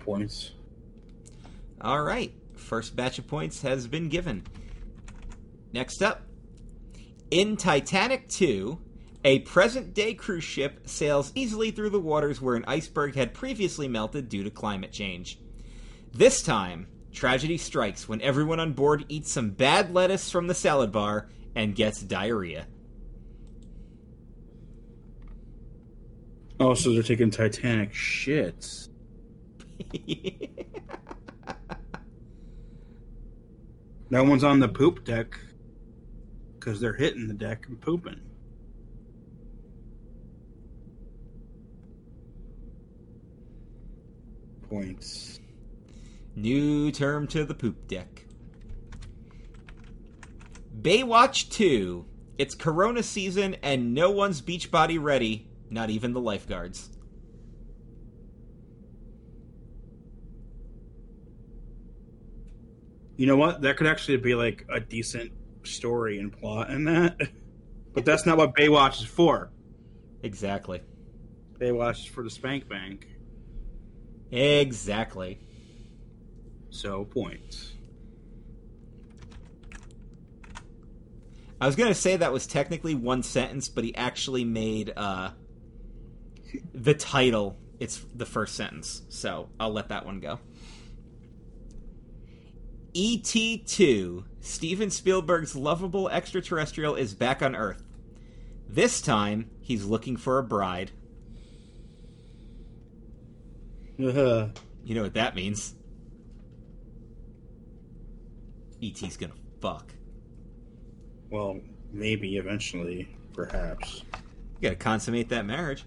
Points. All right. First batch of points has been given. Next up, in Titanic 2, a present-day cruise ship sails easily through the waters where an iceberg had previously melted due to climate change. This time, tragedy strikes when everyone on board eats some bad lettuce from the salad bar and gets diarrhea. Oh, so they're taking Titanic shits. That one's on the poop deck. Because they're hitting the deck and pooping. Points. New term to the poop deck. Baywatch 2. It's Corona season and no one's beach body ready. Not even the lifeguards. You know what? That could actually be like a decent story and plot and that, but that's not what Baywatch is for. Exactly. Baywatch is for the spank bank. Exactly. So points. I was gonna say that was technically one sentence, but he actually made the title. It's the first sentence, so I'll let that one go. E.T. 2, Steven Spielberg's lovable extraterrestrial is back on Earth. This time, he's looking for a bride. Uh-huh. You know what that means. E.T.'s gonna fuck. Well, maybe eventually, perhaps. You gotta consummate that marriage.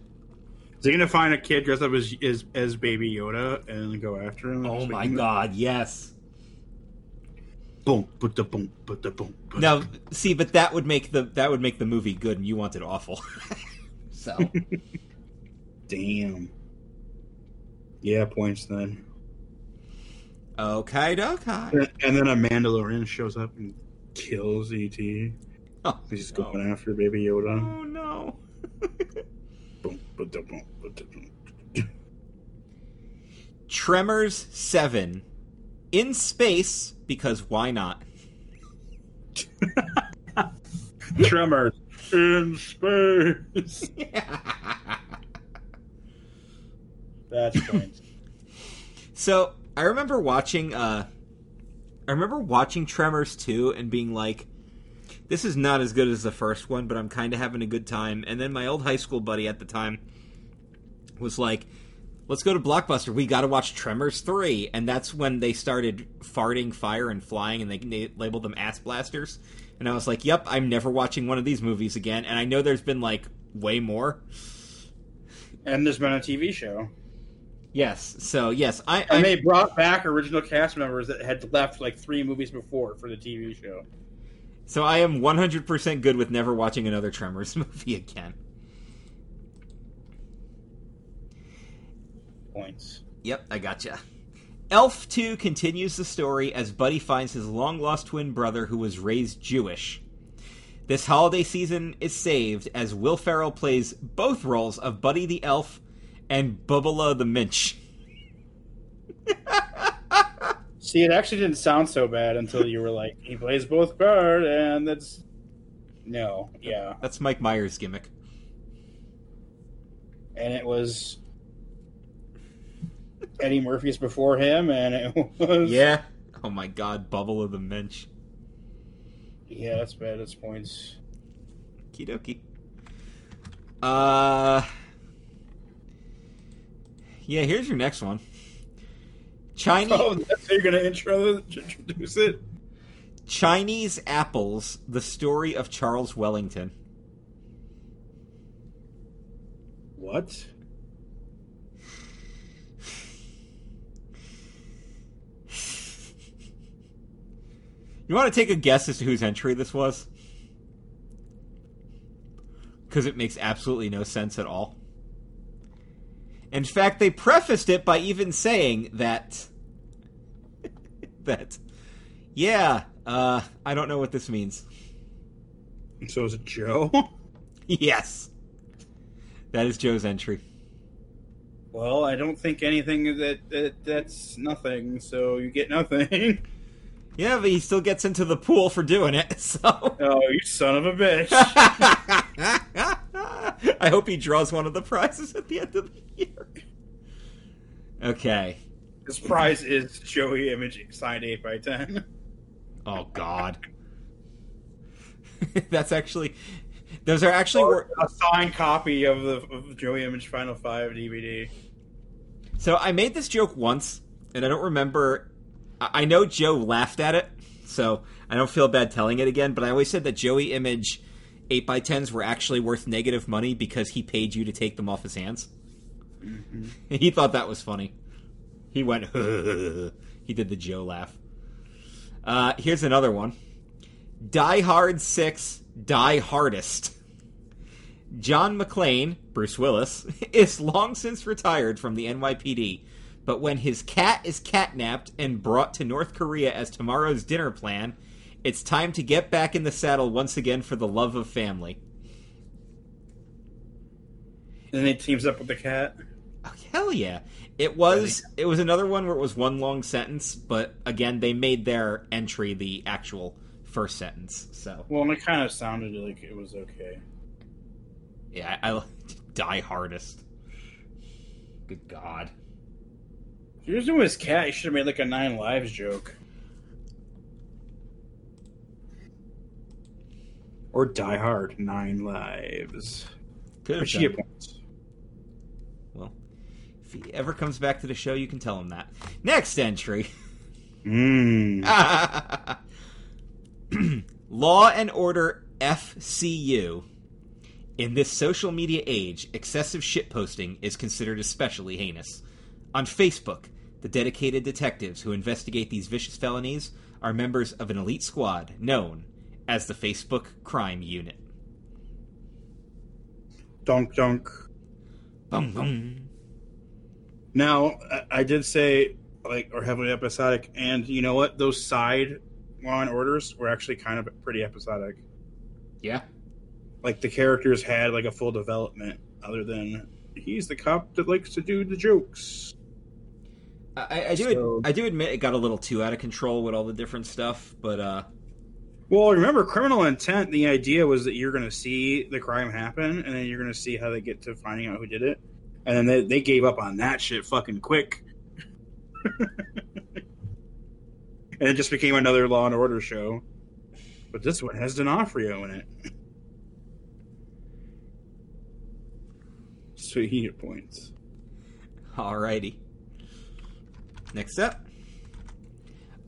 Is he gonna find a kid dressed up as Baby Yoda and go after him? Oh my God, yes. Boom, but the boom, but the boom. Now, see, but that would make the movie good, and you want it awful. So, damn. Yeah, points then. Okay. And then a Mandalorian shows up and kills E.T. Oh, he's going after Baby Yoda. Oh no. Tremors 7 in space, because why not? Tremors in space. Yeah. That's fine. So I remember watching Tremors 2 and being like, this is not as good as the first one, but I'm kind of having a good time. And then my old high school buddy at the time was like, let's go to Blockbuster. We got to watch Tremors 3. And that's when they started farting fire and flying, and they labeled them ass blasters. And I was like, yep, I'm never watching one of these movies again. And I know there's been, like, way more. And there's been a TV show. Yes. So, yes. And they brought back original cast members that had left, like, 3 movies before for the TV show. So I am 100% good with never watching another Tremors movie again. Points. Yep, I gotcha. Elf 2 continues the story as Buddy finds his long-lost twin brother who was raised Jewish. This holiday season is saved as Will Ferrell plays both roles of Buddy the Elf and Bubala the Minch. See, it actually didn't sound so bad until you were like, he plays both parts, and that's... No, yeah. That's Mike Myers' gimmick. And it was Eddie Murphy's before him, and it was... Yeah. Oh my God, Bubble of the Minch. Yeah, that's bad. That's points. Okie dokie. Yeah, here's your next one. Chinese... Oh, that's how you're going to introduce it? Chinese Apples, the story of Charles Wellington. What? You want to take a guess as to whose entry this was? Because it makes absolutely no sense at all. In fact, they prefaced it by even saying that... I don't know what this means. So is it Joe? Yes. That is Joe's entry. Well, I don't think anything that's nothing, so you get nothing. Yeah, but he still gets into the pool for doing it, so... Oh, you son of a bitch. I hope he draws one of the prizes at the end of the year. Okay. This prize is Joey Image signed 8x10. Oh, God. That's actually... Those are actually... a signed copy of Joey Image Final 5 DVD. So I made this joke once, and I don't remember... I know Joe laughed at it, so I don't feel bad telling it again, but I always said that Joey Image 8x10s were actually worth negative money because he paid you to take them off his hands. Mm-hmm. He thought that was funny. He went, he did the Joe laugh. Here's another one. Die Hard 6, Die Hardest. John McClane, Bruce Willis, is long since retired from the NYPD, but when his cat is catnapped and brought to North Korea as tomorrow's dinner plan, it's time to get back in the saddle once again for the love of family. And it teams up with the cat? Oh, hell yeah. It was another one where it was one long sentence, but again, they made their entry the actual first sentence. So well, and it kind of sounded like it was okay. Yeah, I Die Hardest. Good God. If you were doing his cat, you should have made like a 9 Lives joke. Or Die Hard, 9 Lives. Could have done. Well, if he ever comes back to the show, you can tell him that. Next entry. Law and Order FCU. In this social media age, excessive shitposting is considered especially heinous. On Facebook, the dedicated detectives who investigate these vicious felonies are members of an elite squad known as the Facebook Crime Unit. Donk, donk. Boom, boom. Now, I did say, like, are heavily episodic, and you know what? Those side Law and Orders were actually kind of pretty episodic. Yeah. Like, the characters had, like, a full development, other than he's the cop that likes to do the jokes. I do admit it got a little too out of control with all the different stuff, but... Well, remember, Criminal Intent, the idea was that you're going to see the crime happen, and then you're going to see how they get to finding out who did it. And then they gave up on that shit fucking quick. And it just became another Law and Order show. But this one has D'Onofrio in it. So he hit points. Alrighty. Next up.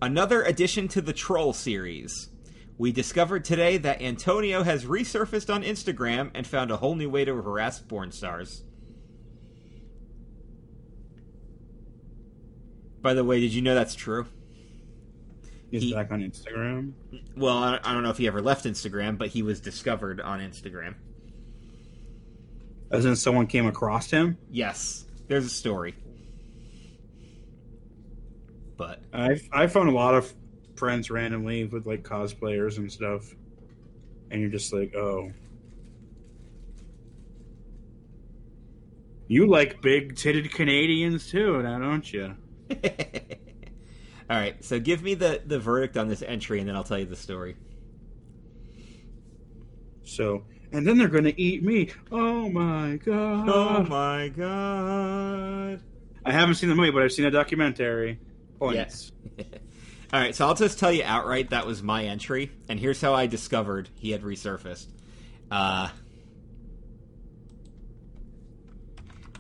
Another addition to the Troll series. We discovered today that Antonio has resurfaced on Instagram and found a whole new way to harass porn stars. By the way, did you know that's true? He's back on Instagram? Well, I don't know if he ever left Instagram, but he was discovered on Instagram. As in someone came across him? Yes. There's a story. But I found a lot of friends randomly with, like, cosplayers and stuff. And you're just like, oh. You like big-titted Canadians, too, now, don't you? All right, so give me the verdict on this entry, and then I'll tell you the story. So, and then they're going to eat me. Oh, my God. Oh, my God. I haven't seen the movie, but I've seen a documentary. Points. Yes. All right, so I'll just tell you outright that was my entry, and here's how I discovered he had resurfaced.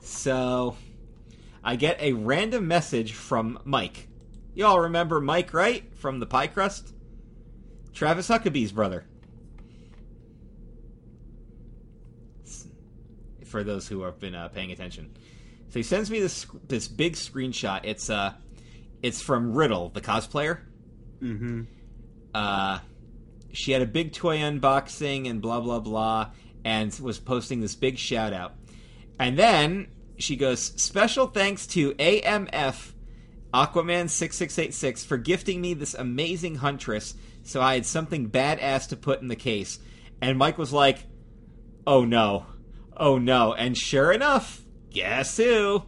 So... I get a random message from Mike. Y'all remember Mike, right? From the Pie Crust? Travis Huckabee's brother. For those who have been paying attention. So he sends me this big screenshot. It's from Riddle, the cosplayer. Mm-hmm. She had a big toy unboxing and blah, blah, blah, and was posting this big shout-out. And then... she goes, special thanks to AMF Aquaman6686 for gifting me this amazing huntress so I had something badass to put in the case. And Mike was like, oh no, oh no. And sure enough, guess who?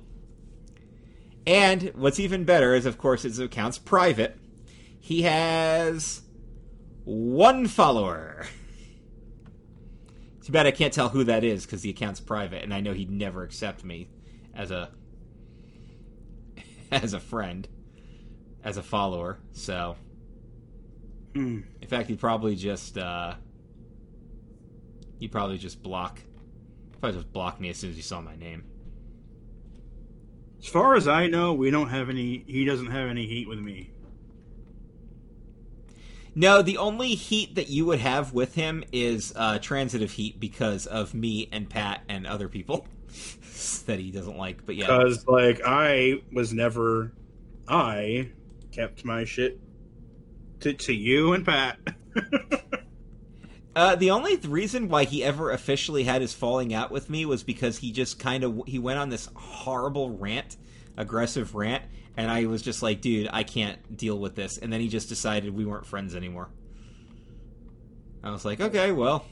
And what's even better is, of course, his account's private. He has one follower. Too bad I can't tell who that is because the account's private, and I know he'd never accept me as a friend, as a follower. So, In fact, he'd probably just block. Probably just block me as soon as he saw my name. As far as I know, we don't have any. He doesn't have any heat with me. No, the only heat that you would have with him is transitive heat because of me and Pat and other people that he doesn't like. But yeah, because like I kept my shit to you and Pat. The only reason why he ever officially had his falling out with me was because he just he went on this horrible rant, aggressive rant. And I was just like, dude, I can't deal with this. And then he just decided we weren't friends anymore. I was like, okay, well,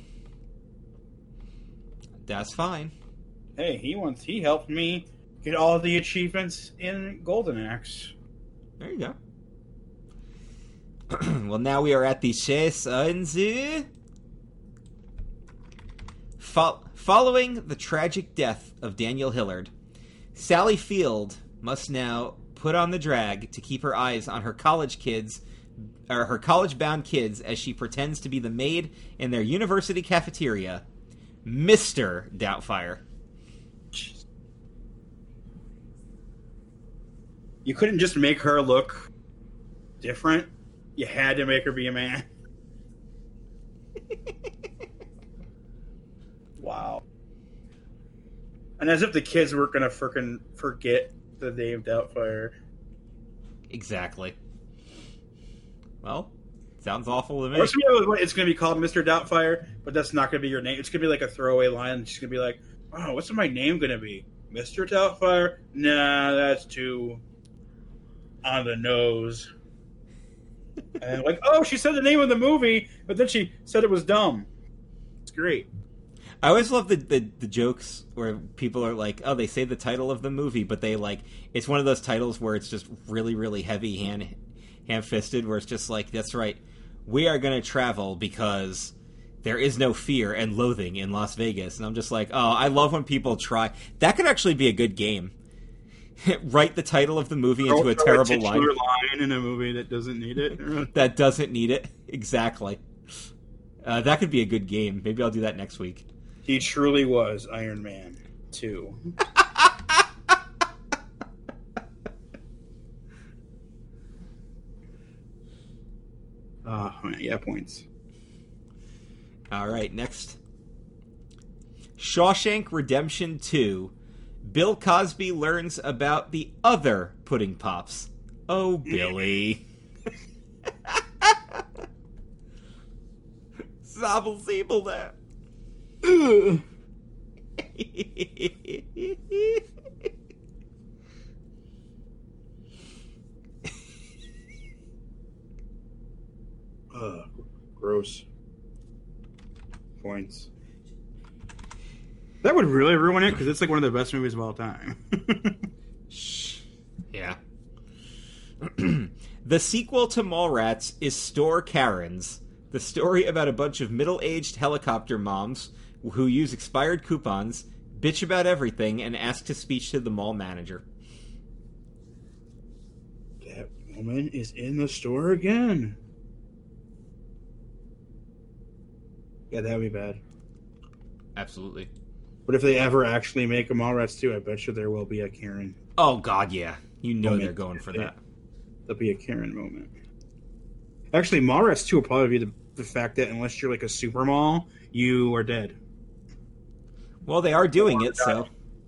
that's fine. Hey, he helped me get all the achievements in Golden Axe. There you go. Well, now we are at the Chase Unzu. Following the tragic death of Daniel Hillard, Sally Field must now put on the drag to keep her eyes on her college-bound kids as she pretends to be the maid in their university cafeteria, Mr. Doubtfire. You couldn't just make her look different. You had to make her be a man. Wow. And as if the kids weren't going to freaking forget the Dave Doubtfire. Exactly. Well, sounds awful to me. It's going to be called Mr. Doubtfire, but that's not going to be your name. It's going to be like a throwaway line. It's going to be like, oh, what's my name going to be? Mr. Doubtfire? Nah, that's too on the nose. And like, oh, she said the name of the movie, but then she said it was dumb. It's great. I always love the jokes where people are like, oh, they say the title of the movie, but they like, it's one of those titles where it's just really, really heavy hand-fisted, where it's just like, that's right, we are going to travel because there is no fear and loathing in Las Vegas. And I'm just like, oh, I love when people try. That could actually be a good game. Write the title of the movie into a terrible line in a movie that doesn't need it. That doesn't need it. Exactly. That could be a good game. Maybe I'll do that next week. He truly was Iron Man 2. Oh, man, yeah, points. All right, next. Shawshank Redemption 2. Bill Cosby learns about the other Pudding Pops. Oh, Billy. Sobble zeeble there. Gross. Points. That would really ruin it because it's like one of the best movies of all time. Yeah. The sequel to Mallrats is Store Karens, the story about a bunch of middle-aged helicopter moms who use expired coupons, bitch about everything, and ask to speak to the mall manager. That woman is in the store again. Yeah, that would be bad. Absolutely. But if they ever actually make a Mallrats 2, I bet you there will be a Karen. Oh, God, yeah. You know they're going for that. There'll be a Karen moment. Actually, Mallrats 2 will probably be the fact that unless you're like a super mall, you are dead. Well, they are doing it, so.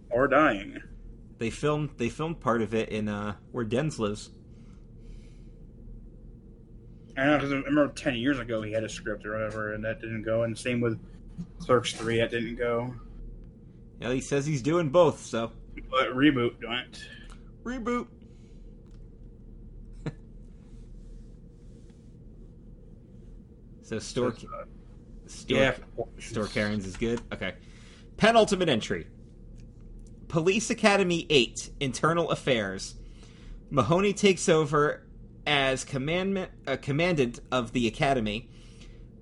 Or dying. They filmed part of it in where Denz lives. I know, because I remember 10 years ago he had a script or whatever, and that didn't go. And same with Clerks 3, that didn't go. Yeah, he says he's doing both, so. But reboot, don't. Reboot. So Store Karens is good. Okay. Penultimate entry. Police Academy 8, Internal Affairs. Mahoney takes over as commandant of the academy,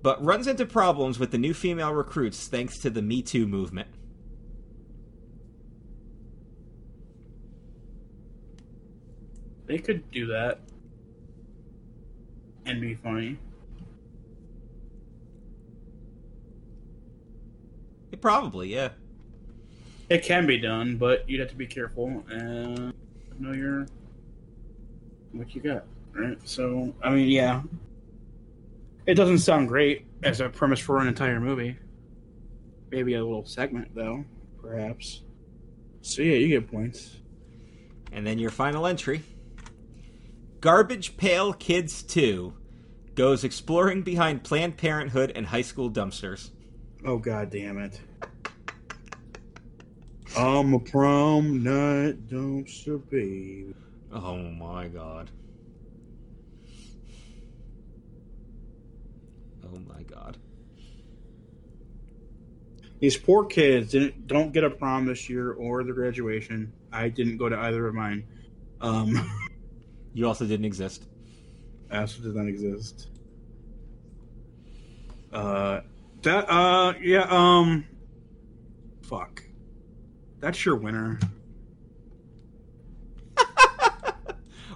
but runs into problems with the new female recruits thanks to the Me Too movement. They could do that and be funny. It probably, yeah. It can be done, but you'd have to be careful and know what you got, right? So, I mean, yeah. It doesn't sound great as a premise for an entire movie. Maybe a little segment, though, perhaps. So, yeah, you get points. And then your final entry. Garbage Pail Kids 2 goes exploring behind Planned Parenthood and high school dumpsters. Oh, God damn it. I'm a prom night dumpster baby. Oh, my God. Oh, my God. These poor kids don't get a prom this year or the graduation. I didn't go to either of mine. You also didn't exist. I also did not exist. Fuck. That's your winner.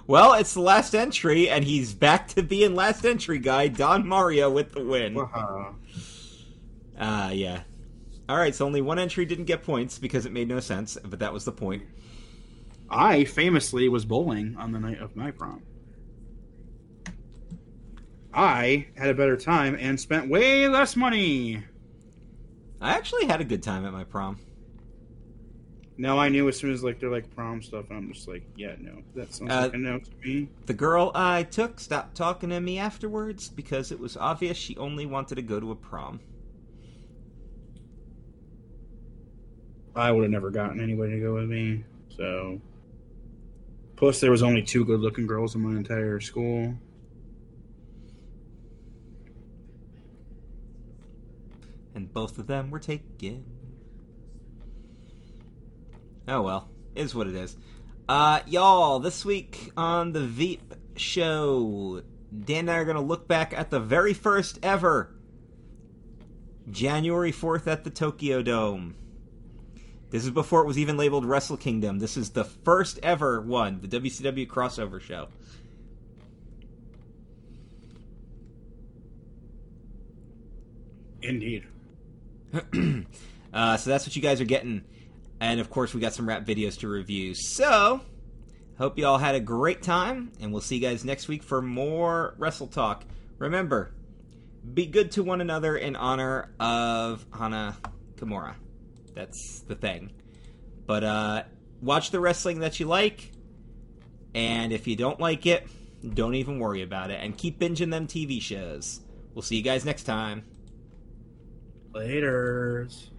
Well, it's the last entry, and he's back to being last entry guy, Don Mario with the win. Wow. Yeah. All right, so only one entry didn't get points because it made no sense, but that was the point. I famously was bowling on the night of my prom. I had a better time and spent way less money. I actually had a good time at my prom. No, I knew as soon as like they're like prom stuff, and I'm just like, yeah, no, that sounds like a no to me. The girl I took stopped talking to me afterwards because it was obvious she only wanted to go to a prom. I would have never gotten anybody to go with me, so. Plus, there was only two good-looking girls in my entire school. And both of them were taken. Oh well, is what it is. Y'all, this week on the Veep show, Dan and I are going to look back at the very first ever January 4th at the Tokyo Dome. This is before it was even labeled Wrestle Kingdom. This is the first ever one, the WCW crossover show. Indeed. So that's what you guys are getting. And, of course, we got some rap videos to review. So, hope you all had a great time, and we'll see you guys next week for more Wrestle Talk. Remember, be good to one another in honor of Hana Kimura. That's the thing. But watch the wrestling that you like, and if you don't like it, don't even worry about it. And keep binging them TV shows. We'll see you guys next time. Laters.